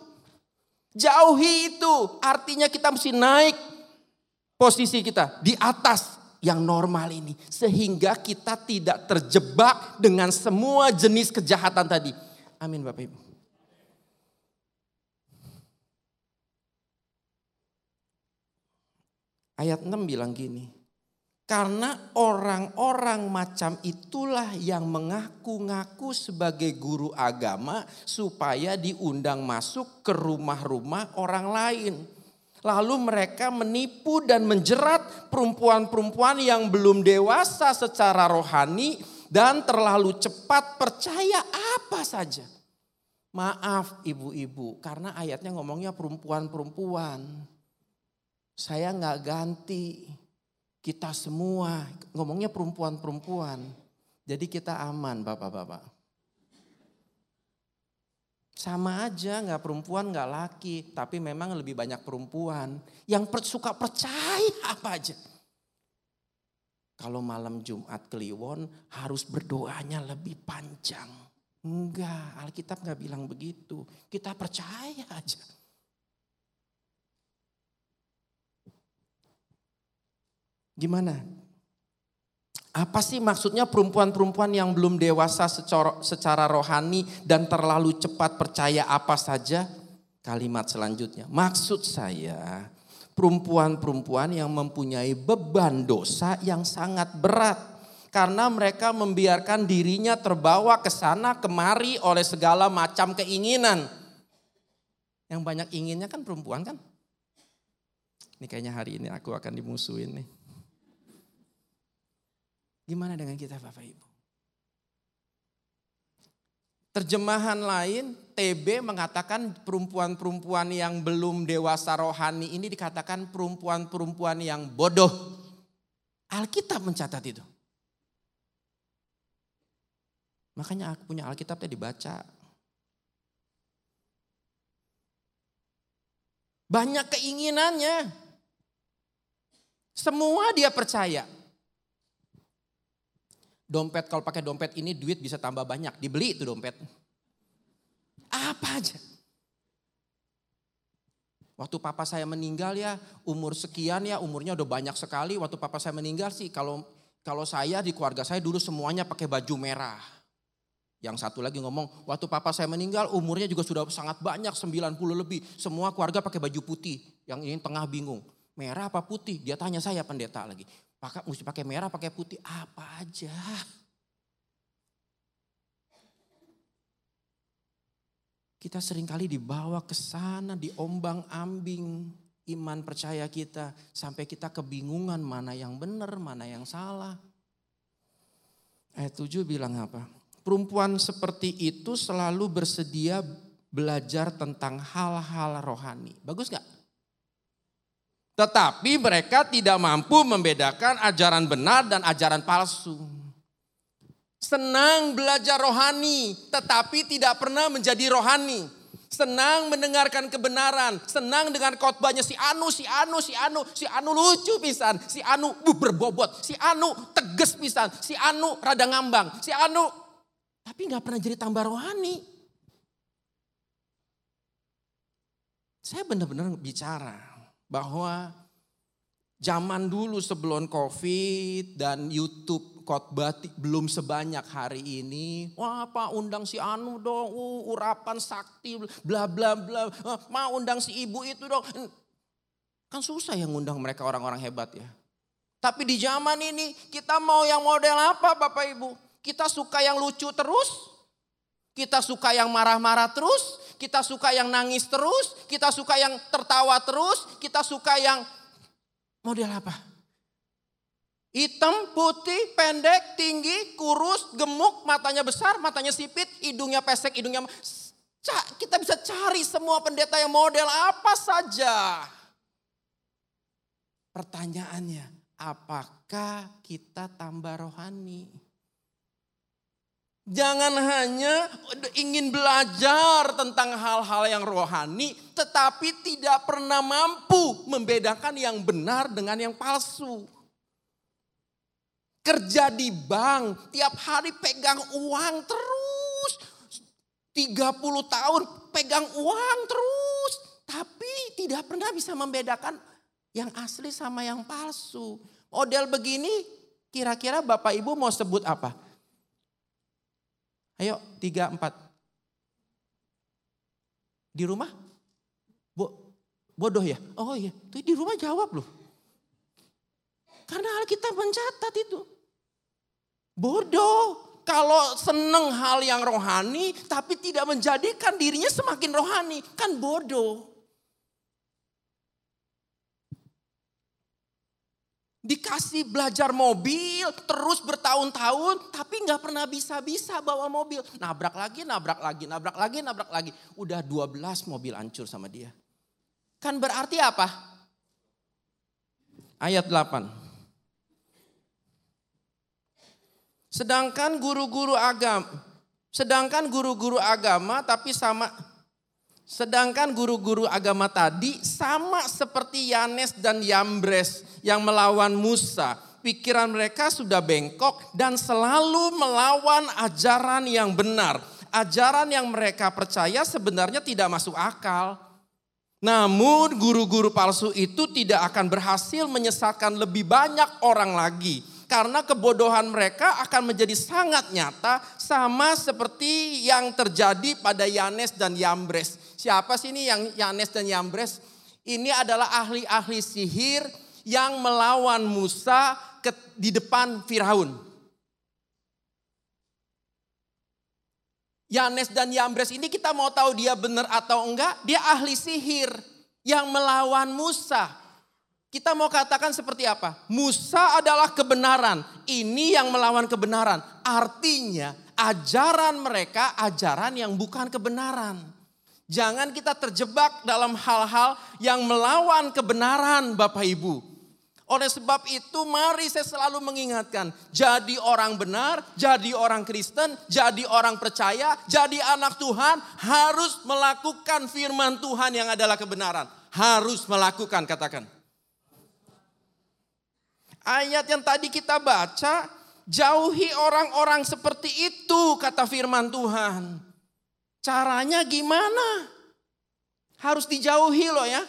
Jauhi itu, artinya kita mesti naik posisi kita di atas yang normal ini. Sehingga kita tidak terjebak dengan semua jenis kejahatan tadi. Amin Bapak Ibu. Ayat enam bilang gini. Karena orang-orang macam itulah yang mengaku-ngaku sebagai guru agama. Supaya diundang masuk ke rumah-rumah orang lain. Lalu mereka menipu dan menjerat perempuan-perempuan yang belum dewasa secara rohani dan terlalu cepat percaya apa saja. Maaf ibu-ibu, karena ayatnya ngomongnya perempuan-perempuan. Saya gak ganti, kita semua ngomongnya perempuan-perempuan. Jadi kita aman bapak-bapak. Sama aja gak perempuan gak laki. Tapi memang lebih banyak perempuan. Yang per, suka percaya apa aja. Kalau malam Jumat Kliwon harus berdoanya lebih panjang. Enggak, Alkitab gak bilang begitu. Kita percaya aja. Gimana? Apa sih maksudnya perempuan-perempuan yang belum dewasa secara, secara rohani dan terlalu cepat percaya apa saja? Kalimat selanjutnya, maksud saya perempuan-perempuan yang mempunyai beban dosa yang sangat berat karena mereka membiarkan dirinya terbawa ke sana kemari oleh segala macam keinginan. Yang banyak inginnya kan perempuan kan? Ini kayaknya hari ini aku akan dimusuhin nih. Gimana dengan kita Bapak Ibu? Terjemahan lain, T B mengatakan perempuan-perempuan yang belum dewasa rohani ini dikatakan perempuan-perempuan yang bodoh. Alkitab mencatat itu. Makanya aku punya Alkitab tadi dibaca. Banyak keinginannya. Semua dia percaya. Dompet, kalau pakai dompet ini duit bisa tambah banyak. Dibeli itu dompet. Apa aja. Waktu papa saya meninggal ya, umur sekian ya, umurnya udah banyak sekali. Waktu papa saya meninggal sih, kalau kalau saya di keluarga saya dulu semuanya pakai baju merah. Yang satu lagi ngomong, waktu papa saya meninggal umurnya juga sudah sangat banyak, sembilan puluh lebih. Semua keluarga pakai baju putih. Yang ini tengah bingung, merah apa putih? Dia tanya saya pendeta lagi. Pakai mesti pakai merah, pakai putih, apa aja. Kita seringkali dibawa ke sana, diombang-ambing iman percaya kita sampai kita kebingungan mana yang benar, mana yang salah. Ayat tujuh bilang apa? Perempuan seperti itu selalu bersedia belajar tentang hal-hal rohani. Bagus enggak? Tetapi mereka tidak mampu membedakan ajaran benar dan ajaran palsu. Senang belajar rohani, tetapi tidak pernah menjadi rohani. Senang mendengarkan kebenaran, senang dengan khotbahnya si Anu, si Anu, si Anu, si Anu lucu pisan, si Anu berbobot, si Anu tegas pisan, si Anu rada ngambang, si Anu. Tapi gak pernah jadi tambah rohani. Saya benar-benar bicara. Bahwa zaman dulu sebelum COVID dan YouTube khotbah belum sebanyak hari ini. Wah, Pak undang si Anu dong, uh, urapan sakti, bla bla bla. Ma undang si ibu itu dong. Kan susah yang undang mereka orang-orang hebat ya. Tapi di zaman ini kita mau yang model apa Bapak Ibu? Kita suka yang lucu terus. Kita suka yang marah-marah terus. Kita suka yang nangis terus, kita suka yang tertawa terus, kita suka yang model apa? Hitam, putih, pendek, tinggi, kurus, gemuk, matanya besar, matanya sipit, hidungnya pesek, hidungnya... Kita bisa cari semua pendeta yang model apa saja. Pertanyaannya, apakah kita tambah rohani? Jangan hanya ingin belajar tentang hal-hal yang rohani, tetapi tidak pernah mampu membedakan yang benar dengan yang palsu. Kerja di bank, tiap hari pegang uang terus. tiga puluh tahun pegang uang terus. Tapi tidak pernah bisa membedakan yang asli sama yang palsu. Model begini, kira-kira Bapak Ibu mau sebut apa? Ayo, tiga, empat. Di rumah? Bo- bodoh ya? Oh iya, tuh di rumah jawab loh. Karena Alkitab mencatat itu. Bodoh. Kalau seneng hal yang rohani, tapi tidak menjadikan dirinya semakin rohani. Kan bodoh. Dikasih belajar mobil terus bertahun-tahun tapi gak pernah bisa-bisa bawa mobil. Nabrak lagi, nabrak lagi, nabrak lagi, nabrak lagi. Udah dua belas mobil hancur sama dia. Kan berarti apa? Ayat delapan. Sedangkan guru-guru agama, sedangkan guru-guru agama tapi sama... Sedangkan guru-guru agama tadi sama seperti Yanes dan Yambres yang melawan Musa. Pikiran mereka sudah bengkok dan selalu melawan ajaran yang benar. Ajaran yang mereka percaya sebenarnya tidak masuk akal. Namun guru-guru palsu itu tidak akan berhasil menyesatkan lebih banyak orang lagi. Karena kebodohan mereka akan menjadi sangat nyata, sama seperti yang terjadi pada Yanes dan Yambres. Siapa sih ini yang Yanes dan Yambres? Ini adalah ahli-ahli sihir yang melawan Musa ke, di depan Firaun. Yanes dan Yambres ini kita mau tahu dia benar atau enggak, dia ahli sihir yang melawan Musa. Kita mau katakan seperti apa? Musa adalah kebenaran. Ini yang melawan kebenaran. Artinya ajaran mereka ajaran yang bukan kebenaran. Jangan kita terjebak dalam hal-hal yang melawan kebenaran, Bapak Ibu. Oleh sebab itu mari saya selalu mengingatkan. Jadi orang benar, jadi orang Kristen, jadi orang percaya, jadi anak Tuhan. Harus melakukan firman Tuhan yang adalah kebenaran. Harus melakukan, katakan. Ayat yang tadi kita baca, jauhi orang-orang seperti itu, kata firman Tuhan. Caranya gimana? Harus dijauhi loh ya.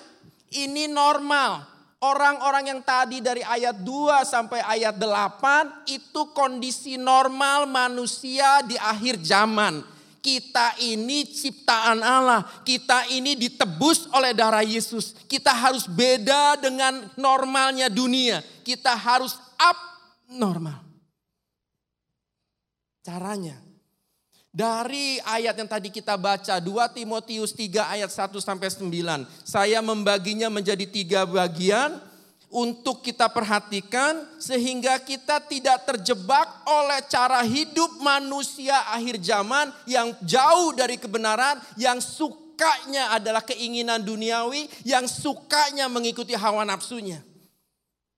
Ini normal. Orang-orang yang tadi dari ayat dua sampai ayat delapan itu kondisi normal manusia di akhir zaman. Kita ini ciptaan Allah, kita ini ditebus oleh darah Yesus. Kita harus beda dengan normalnya dunia, kita harus abnormal. Caranya, dari ayat yang tadi kita baca, dua Timotius tiga ayat satu sampai sembilan. Saya membaginya menjadi tiga bagian untuk kita perhatikan sehingga kita tidak terjebak oleh cara hidup manusia akhir zaman yang jauh dari kebenaran, yang sukanya adalah keinginan duniawi, yang sukanya mengikuti hawa nafsunya.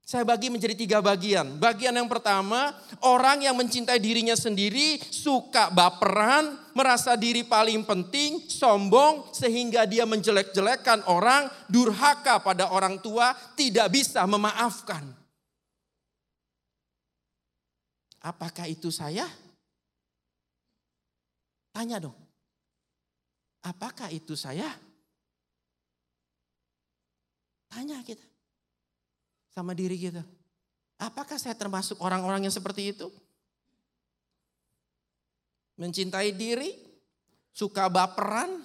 Saya bagi menjadi tiga bagian. Bagian yang pertama, orang yang mencintai dirinya sendiri, suka baperan, merasa diri paling penting, sombong, sehingga dia menjelek-jelekkan orang, durhaka pada orang tua, tidak bisa memaafkan. Apakah itu saya? Tanya dong. Apakah itu saya? Tanya kita. Sama diri kita. Apakah saya termasuk orang-orang yang seperti itu? Mencintai diri, suka baperan.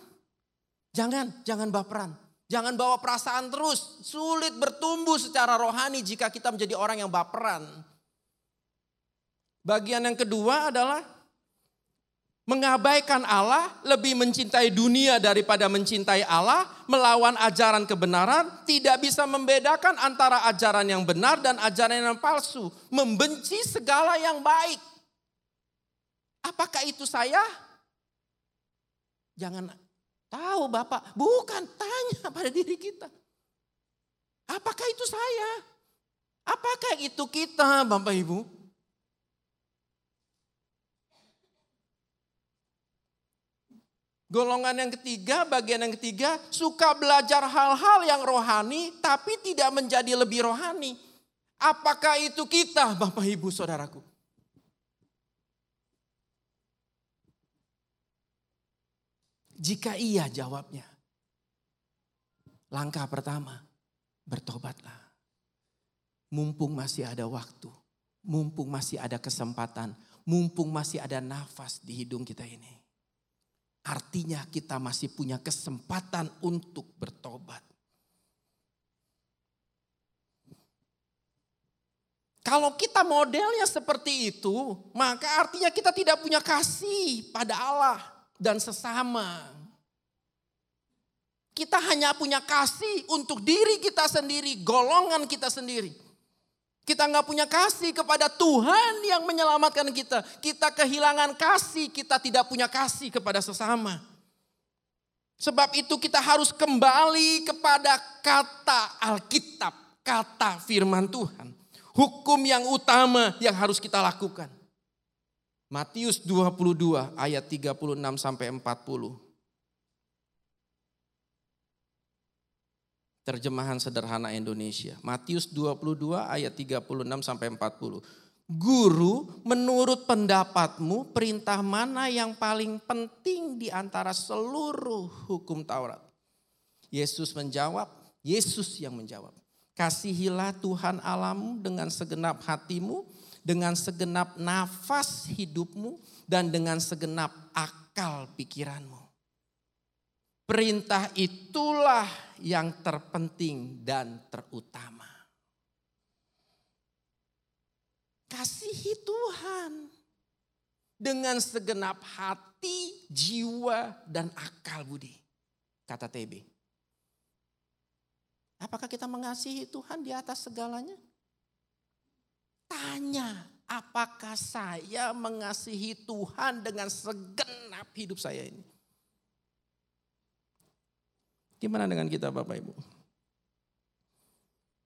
Jangan, jangan baperan. Jangan bawa perasaan terus. Sulit bertumbuh secara rohani jika kita menjadi orang yang baperan. Bagian yang kedua adalah mengabaikan Allah, lebih mencintai dunia daripada mencintai Allah, melawan ajaran kebenaran, tidak bisa membedakan antara ajaran yang benar dan ajaran yang palsu, membenci segala yang baik. Apakah itu saya? Jangan tahu Bapak, bukan, tanya pada diri kita. Apakah itu saya? Apakah itu kita, Bapak Ibu? Golongan yang ketiga, bagian yang ketiga, suka belajar hal-hal yang rohani tapi tidak menjadi lebih rohani. Apakah itu kita, Bapak Ibu Saudaraku? Jika iya jawabnya, langkah pertama, bertobatlah. Mumpung masih ada waktu, mumpung masih ada kesempatan, mumpung masih ada nafas di hidung kita ini. Artinya kita masih punya kesempatan untuk bertobat. Kalau kita modelnya seperti itu, maka artinya kita tidak punya kasih pada Allah dan sesama. Kita hanya punya kasih untuk diri kita sendiri, golongan kita sendiri. Kita gak punya kasih kepada Tuhan yang menyelamatkan kita. Kita kehilangan kasih, kita tidak punya kasih kepada sesama. Sebab itu kita harus kembali kepada kata Alkitab, kata firman Tuhan. Hukum yang utama yang harus kita lakukan. Matius dua puluh dua ayat tiga puluh enam sampai empat puluh. Terjemahan sederhana Indonesia. Matius dua puluh dua ayat tiga puluh enam sampai empat puluh. Guru, menurut pendapatmu perintah mana yang paling penting di antara seluruh hukum Taurat? Yesus menjawab, Yesus yang menjawab. Kasihilah Tuhan Allahmu dengan segenap hatimu, dengan segenap nafas hidupmu, dan dengan segenap akal pikiranmu. Perintah itulah yang terpenting dan terutama. Kasihi Tuhan dengan segenap hati, jiwa, dan akal budi, kata T B. Apakah kita mengasihi Tuhan di atas segalanya? Tanya, apakah saya mengasihi Tuhan dengan segenap hidup saya ini? Gimana dengan kita, Bapak Ibu?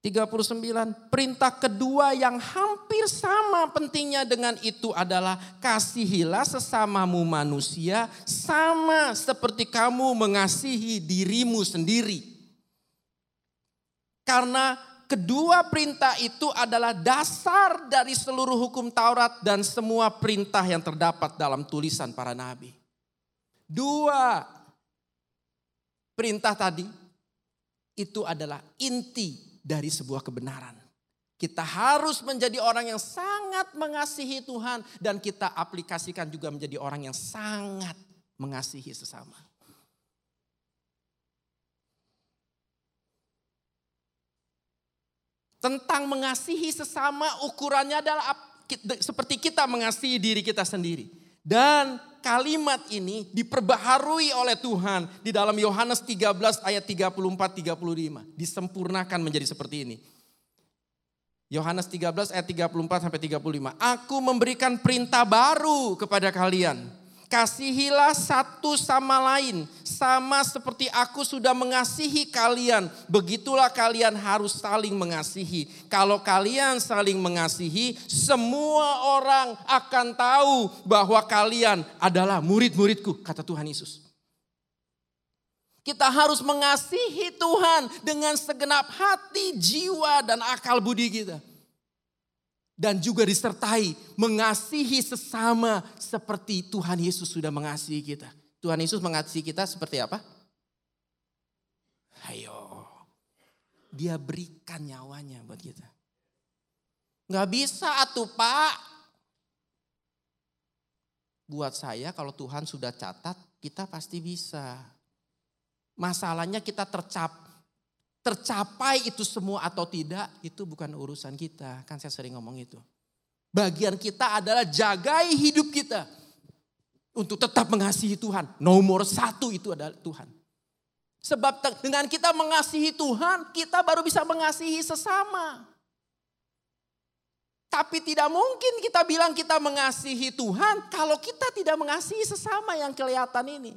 tiga puluh sembilan, perintah kedua yang hampir sama pentingnya dengan itu adalah kasihilah sesamamu manusia sama seperti kamu mengasihi dirimu sendiri. Karena kedua perintah itu adalah dasar dari seluruh hukum Taurat dan semua perintah yang terdapat dalam tulisan para nabi. Dua perintah tadi itu adalah inti dari sebuah kebenaran. Kita harus menjadi orang yang sangat mengasihi Tuhan. Dan kita aplikasikan juga menjadi orang yang sangat mengasihi sesama. Tentang mengasihi sesama ukurannya adalah seperti kita mengasihi diri kita sendiri. Dan kalimat ini diperbaharui oleh Tuhan di dalam Yohanes tiga belas ayat tiga puluh empat sampai tiga puluh lima. Disempurnakan menjadi seperti ini. Yohanes tiga belas ayat tiga puluh empat sampai tiga puluh lima. Aku memberikan perintah baru kepada kalian. Kasihilah satu sama lain. Sama seperti aku sudah mengasihi kalian. Begitulah kalian harus saling mengasihi. Kalau kalian saling mengasihi, semua orang akan tahu bahwa kalian adalah murid-muridku, kata Tuhan Yesus. Kita harus mengasihi Tuhan dengan segenap hati, jiwa, dan akal budi kita. Dan juga disertai mengasihi sesama seperti Tuhan Yesus sudah mengasihi kita. Tuhan Yesus mengasihi kita seperti apa? Ayo. Dia berikan nyawanya buat kita. Gak bisa atuh Pak. Buat saya kalau Tuhan sudah catat kita pasti bisa. Masalahnya kita tercap. Tercapai itu semua atau tidak itu bukan urusan kita. Kan saya sering ngomong itu. Bagian kita adalah jagai hidup kita. Untuk tetap mengasihi Tuhan. Nomor satu itu adalah Tuhan. Sebab dengan kita mengasihi Tuhan, kita baru bisa mengasihi sesama. Tapi tidak mungkin kita bilang kita mengasihi Tuhan kalau kita tidak mengasihi sesama yang kelihatan ini.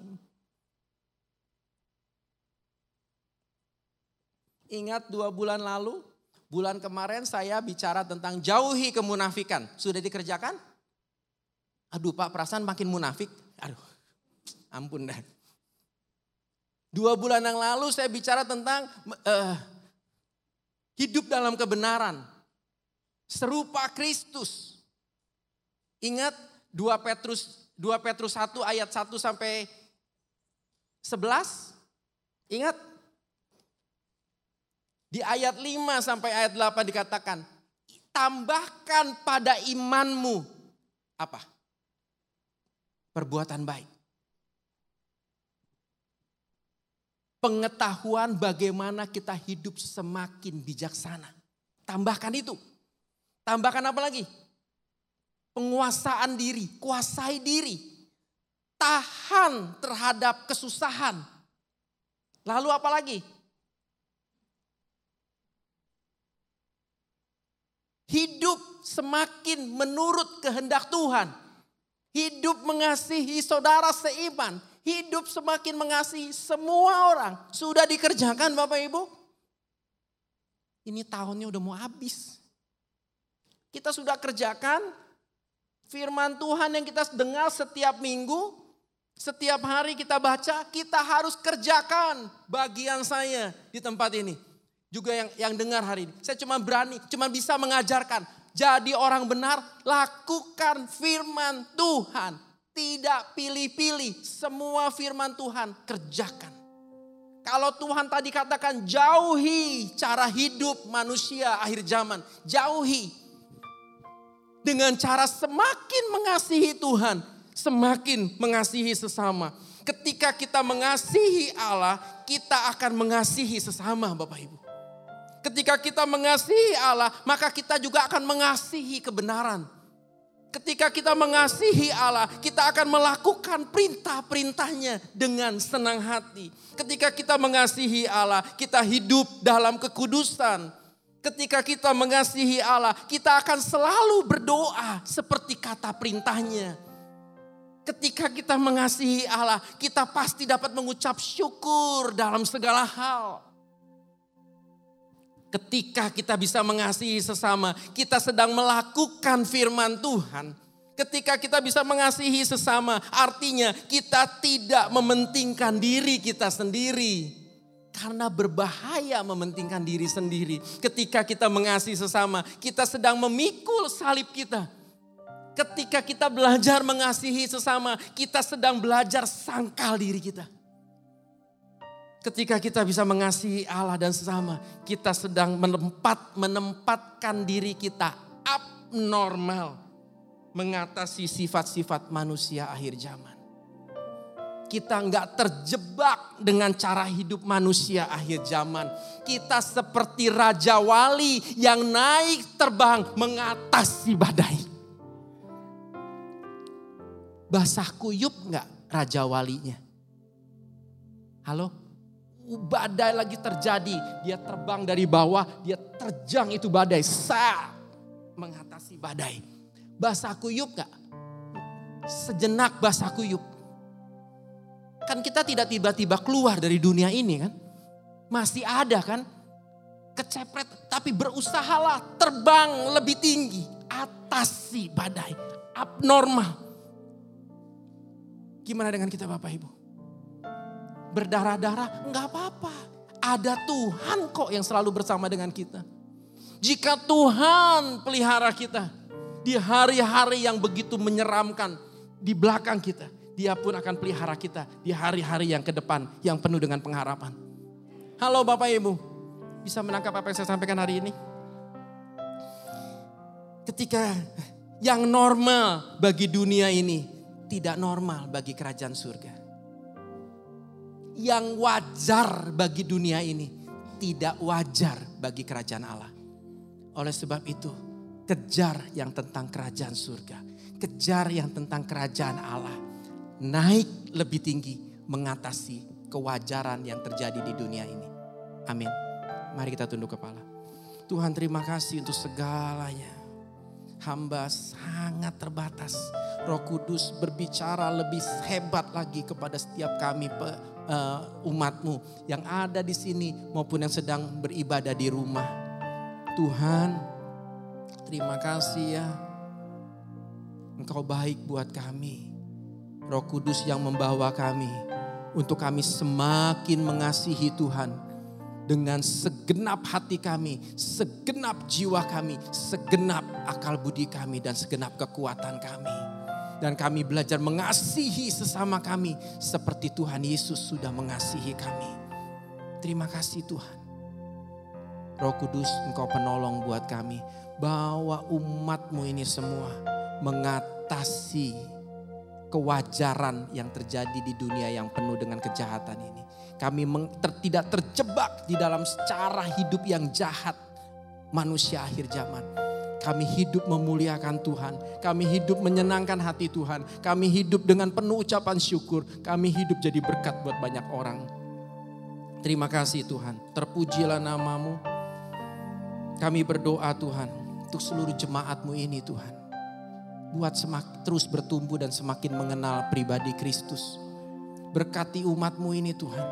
Ingat dua bulan lalu, bulan kemarin saya bicara tentang jauhi kemunafikan. Sudah dikerjakan? Aduh Pak, perasaan makin munafik. Aduh, ampun dah. Dua bulan yang lalu saya bicara tentang uh, hidup dalam kebenaran. Serupa Kristus. Ingat dua Petrus, dua Petrus satu ayat satu sampai sebelas. Ingat? Di ayat lima sampai ayat delapan dikatakan, tambahkan pada imanmu apa? Perbuatan baik. Pengetahuan bagaimana kita hidup semakin bijaksana. Tambahkan itu. Tambahkan apa lagi? Penguasaan diri, kuasai diri. Tahan terhadap kesusahan. Lalu apa lagi? Hidup semakin menurut kehendak Tuhan. Hidup mengasihi saudara seiman. Hidup semakin mengasihi semua orang. Sudah dikerjakan Bapak Ibu. Ini tahunnya udah mau habis. Kita sudah kerjakan firman Tuhan yang kita dengar setiap minggu. Setiap hari kita baca. Kita harus kerjakan bagian saya di tempat ini. Juga yang yang dengar hari ini. Saya cuma berani, cuma bisa mengajarkan. Jadi orang benar, lakukan firman Tuhan. Tidak pilih-pilih, semua firman Tuhan kerjakan. Kalau Tuhan tadi katakan jauhi cara hidup manusia akhir zaman. Jauhi. Dengan cara semakin mengasihi Tuhan, semakin mengasihi sesama. Ketika kita mengasihi Allah, kita akan mengasihi sesama, Bapak Ibu. Ketika kita mengasihi Allah, maka kita juga akan mengasihi kebenaran. Ketika kita mengasihi Allah, kita akan melakukan perintah-perintahnya dengan senang hati. Ketika kita mengasihi Allah, kita hidup dalam kekudusan. Ketika kita mengasihi Allah, kita akan selalu berdoa seperti kata perintahnya. Ketika kita mengasihi Allah, kita pasti dapat mengucap syukur dalam segala hal. Ketika kita bisa mengasihi sesama, kita sedang melakukan firman Tuhan. Ketika kita bisa mengasihi sesama, artinya kita tidak mementingkan diri kita sendiri. Karena berbahaya mementingkan diri sendiri. Ketika kita mengasihi sesama, kita sedang memikul salib kita. Ketika kita belajar mengasihi sesama, kita sedang belajar sangkal diri kita. Ketika kita bisa mengasihi Allah dan sesama, kita sedang menempat, menempatkan diri kita abnormal mengatasi sifat-sifat manusia akhir zaman. Kita enggak terjebak dengan cara hidup manusia akhir zaman. Kita seperti raja wali yang naik terbang mengatasi badai. Basah kuyup enggak raja walinya? Halo? Badai lagi terjadi, dia terbang dari bawah, dia terjang itu badai, sah, mengatasi badai. Basah kuyup gak? Sejenak basah kuyup. Kan kita tidak tiba-tiba keluar dari dunia ini kan? Masih ada kan? Kecepret, tapi berusahalah terbang lebih tinggi, atasi badai, abnormal. Gimana dengan kita Bapak Ibu? Berdarah-darah, enggak apa-apa. Ada Tuhan kok yang selalu bersama dengan kita. Jika Tuhan pelihara kita di hari-hari yang begitu menyeramkan di belakang kita, Dia pun akan pelihara kita di hari-hari yang ke depan yang penuh dengan pengharapan. Halo Bapak Ibu, bisa menangkap apa yang saya sampaikan hari ini? Ketika yang normal bagi dunia ini tidak normal bagi kerajaan surga. Yang wajar bagi dunia ini tidak wajar bagi kerajaan Allah. Oleh sebab itu, kejar yang tentang kerajaan surga, kejar yang tentang kerajaan Allah. Naik lebih tinggi mengatasi kewajaran yang terjadi di dunia ini. Amin. Mari kita tunduk kepala. Tuhan, terima kasih untuk segalanya. Hamba sangat terbatas. Roh Kudus berbicara lebih hebat lagi kepada setiap kami pe- Uh, umatmu yang ada di sini maupun yang sedang beribadah di rumah. Tuhan, terima kasih ya. Engkau baik buat kami. Roh Kudus yang membawa kami untuk kami semakin mengasihi Tuhan dengan segenap hati kami, segenap jiwa kami, segenap akal budi kami dan segenap kekuatan kami. Dan kami belajar mengasihi sesama kami seperti Tuhan Yesus sudah mengasihi kami. Terima kasih Tuhan. Roh Kudus, Engkau penolong buat kami. Bawa umat-Mu ini semua mengatasi kewajaran yang terjadi di dunia yang penuh dengan kejahatan ini. Kami tidak terjebak di dalam cara hidup yang jahat manusia akhir zaman. Kami hidup memuliakan Tuhan. Kami hidup menyenangkan hati Tuhan. Kami hidup dengan penuh ucapan syukur. Kami hidup jadi berkat buat banyak orang. Terima kasih Tuhan. Terpujilah namamu. Kami berdoa Tuhan untuk seluruh jemaatmu ini Tuhan. Buat semakin terus bertumbuh dan semakin mengenal pribadi Kristus. Berkati umatmu ini Tuhan.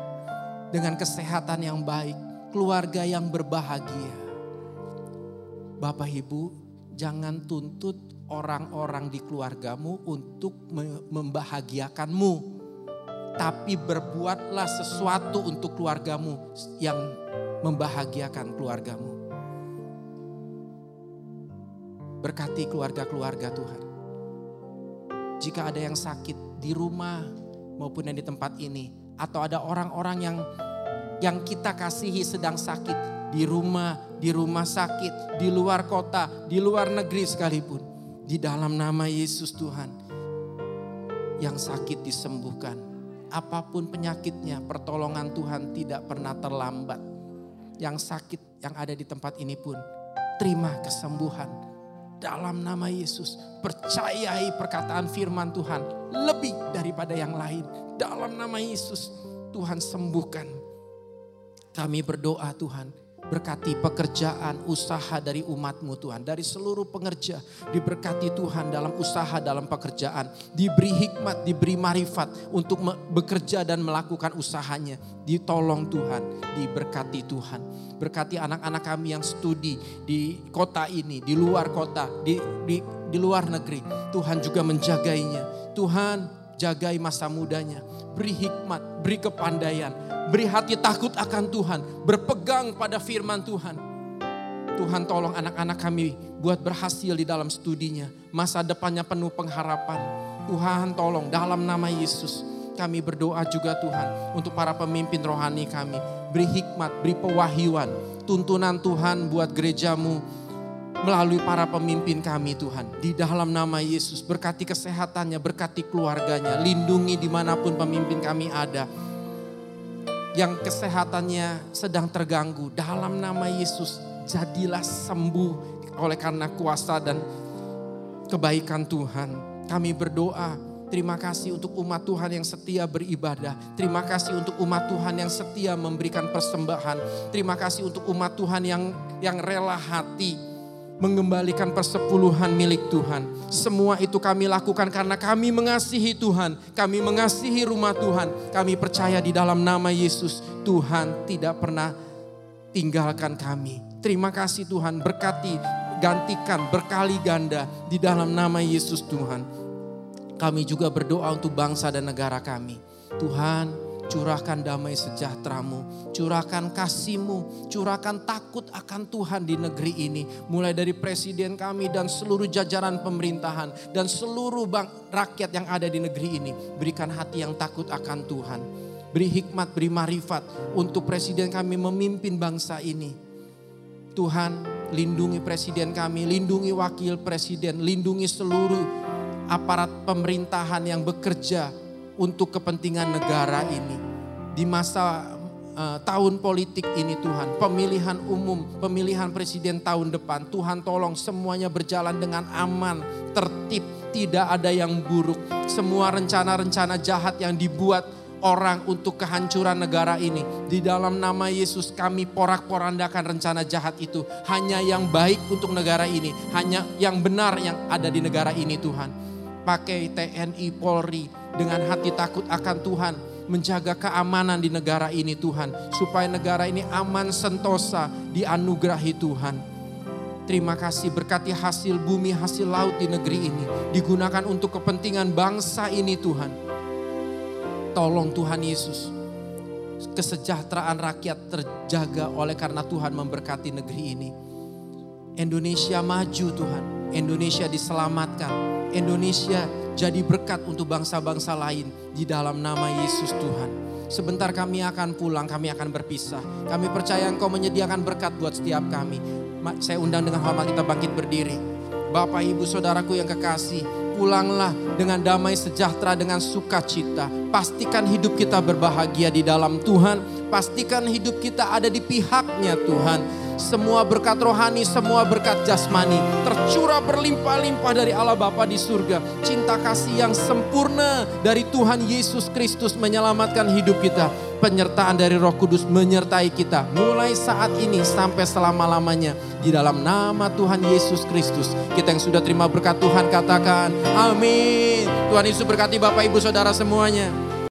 Dengan kesehatan yang baik. Keluarga yang berbahagia. Bapak Ibu, jangan tuntut orang-orang di keluargamu untuk membahagiakanmu. Tapi berbuatlah sesuatu untuk keluargamu yang membahagiakan keluargamu. Berkati keluarga-keluarga Tuhan. Jika ada yang sakit di rumah maupun yang di tempat ini. Atau ada orang-orang yang yang kita kasihi sedang sakit. Di rumah, di rumah sakit, di luar kota, di luar negeri sekalipun. Di dalam nama Yesus Tuhan. Yang sakit disembuhkan. Apapun penyakitnya, pertolongan Tuhan tidak pernah terlambat. Yang sakit yang ada di tempat ini pun, terima kesembuhan. Dalam nama Yesus, percayai perkataan firman Tuhan lebih daripada yang lain. Dalam nama Yesus, Tuhan sembuhkan. Kami berdoa Tuhan, berkati pekerjaan, usaha dari umat-Mu Tuhan. Dari seluruh pengerja, diberkati Tuhan dalam usaha, dalam pekerjaan. Diberi hikmat, diberi marifat untuk bekerja dan melakukan usahanya. Ditolong Tuhan, diberkati Tuhan. Berkati anak-anak kami yang studi di kota ini, di luar kota, di, di, di luar negeri. Tuhan juga menjagainya. Tuhan jagai masa mudanya. Beri hikmat, beri kepandaian, beri hati takut akan Tuhan, berpegang pada firman Tuhan. Tuhan tolong anak-anak kami buat berhasil di dalam studinya, masa depannya penuh pengharapan. Tuhan tolong dalam nama Yesus. Kami berdoa juga Tuhan untuk para pemimpin rohani kami, beri hikmat, beri pewahyuan, tuntunan Tuhan buat gerejamu melalui para pemimpin kami Tuhan. Di dalam nama Yesus, berkati kesehatannya, berkati keluarganya, lindungi dimanapun pemimpin kami ada. Yang kesehatannya sedang terganggu, dalam nama Yesus jadilah sembuh oleh karena kuasa dan kebaikan Tuhan. Kami berdoa, terima kasih untuk umat Tuhan yang setia beribadah. Terima kasih untuk umat Tuhan yang setia memberikan persembahan. Terima kasih untuk umat Tuhan yang, yang rela hati mengembalikan persepuluhan milik Tuhan. Semua itu kami lakukan karena kami mengasihi Tuhan. Kami mengasihi rumah Tuhan. Kami percaya di dalam nama Yesus, Tuhan tidak pernah tinggalkan kami. Terima kasih Tuhan, berkati, gantikan, berkali ganda di dalam nama Yesus Tuhan. Kami juga berdoa untuk bangsa dan negara kami. Tuhan, curahkan damai sejahtera-Mu, curahkan kasih-Mu, curahkan takut akan Tuhan di negeri ini. Mulai dari presiden kami dan seluruh jajaran pemerintahan dan seluruh bang, rakyat yang ada di negeri ini. Berikan hati yang takut akan Tuhan. Beri hikmat, beri marifat untuk presiden kami memimpin bangsa ini. Tuhan, lindungi presiden kami, lindungi wakil presiden, lindungi seluruh aparat pemerintahan yang bekerja untuk kepentingan negara ini. Di masa uh, tahun politik ini Tuhan, pemilihan umum, pemilihan presiden tahun depan, Tuhan tolong semuanya berjalan dengan aman, tertib, tidak ada yang buruk. Semua rencana-rencana jahat yang dibuat orang untuk kehancuran negara ini, di dalam nama Yesus kami porak-porandakan rencana jahat itu. Hanya yang baik untuk negara ini, hanya yang benar yang ada di negara ini Tuhan. Pakai T N I Polri dengan hati takut akan Tuhan, menjaga keamanan di negara ini Tuhan, supaya negara ini aman sentosa dianugerahi Tuhan. Terima kasih, berkati hasil bumi, hasil laut di negeri ini, digunakan untuk kepentingan bangsa ini Tuhan. Tolong Tuhan Yesus, kesejahteraan rakyat terjaga oleh karena Tuhan memberkati negeri ini. Indonesia maju Tuhan, Indonesia diselamatkan, Indonesia jadi berkat untuk bangsa-bangsa lain di dalam nama Yesus Tuhan. Sebentar kami akan pulang, kami akan berpisah. Kami percaya Engkau menyediakan berkat buat setiap kami. Saya undang dengan hormat kita bangkit berdiri. Bapak, Ibu, Saudaraku yang kekasih, pulanglah dengan damai sejahtera, dengan sukacita. Pastikan hidup kita berbahagia di dalam Tuhan. Pastikan hidup kita ada di pihak-Nya Tuhan. Semua berkat rohani, semua berkat jasmani tercurah berlimpah-limpah dari Allah Bapa di surga. Cinta kasih yang sempurna dari Tuhan Yesus Kristus menyelamatkan hidup kita. Penyertaan dari Roh Kudus menyertai kita mulai saat ini sampai selama-lamanya. Di dalam nama Tuhan Yesus Kristus, kita yang sudah terima berkat Tuhan katakan amin. Tuhan Yesus berkati Bapak, Ibu, Saudara semuanya.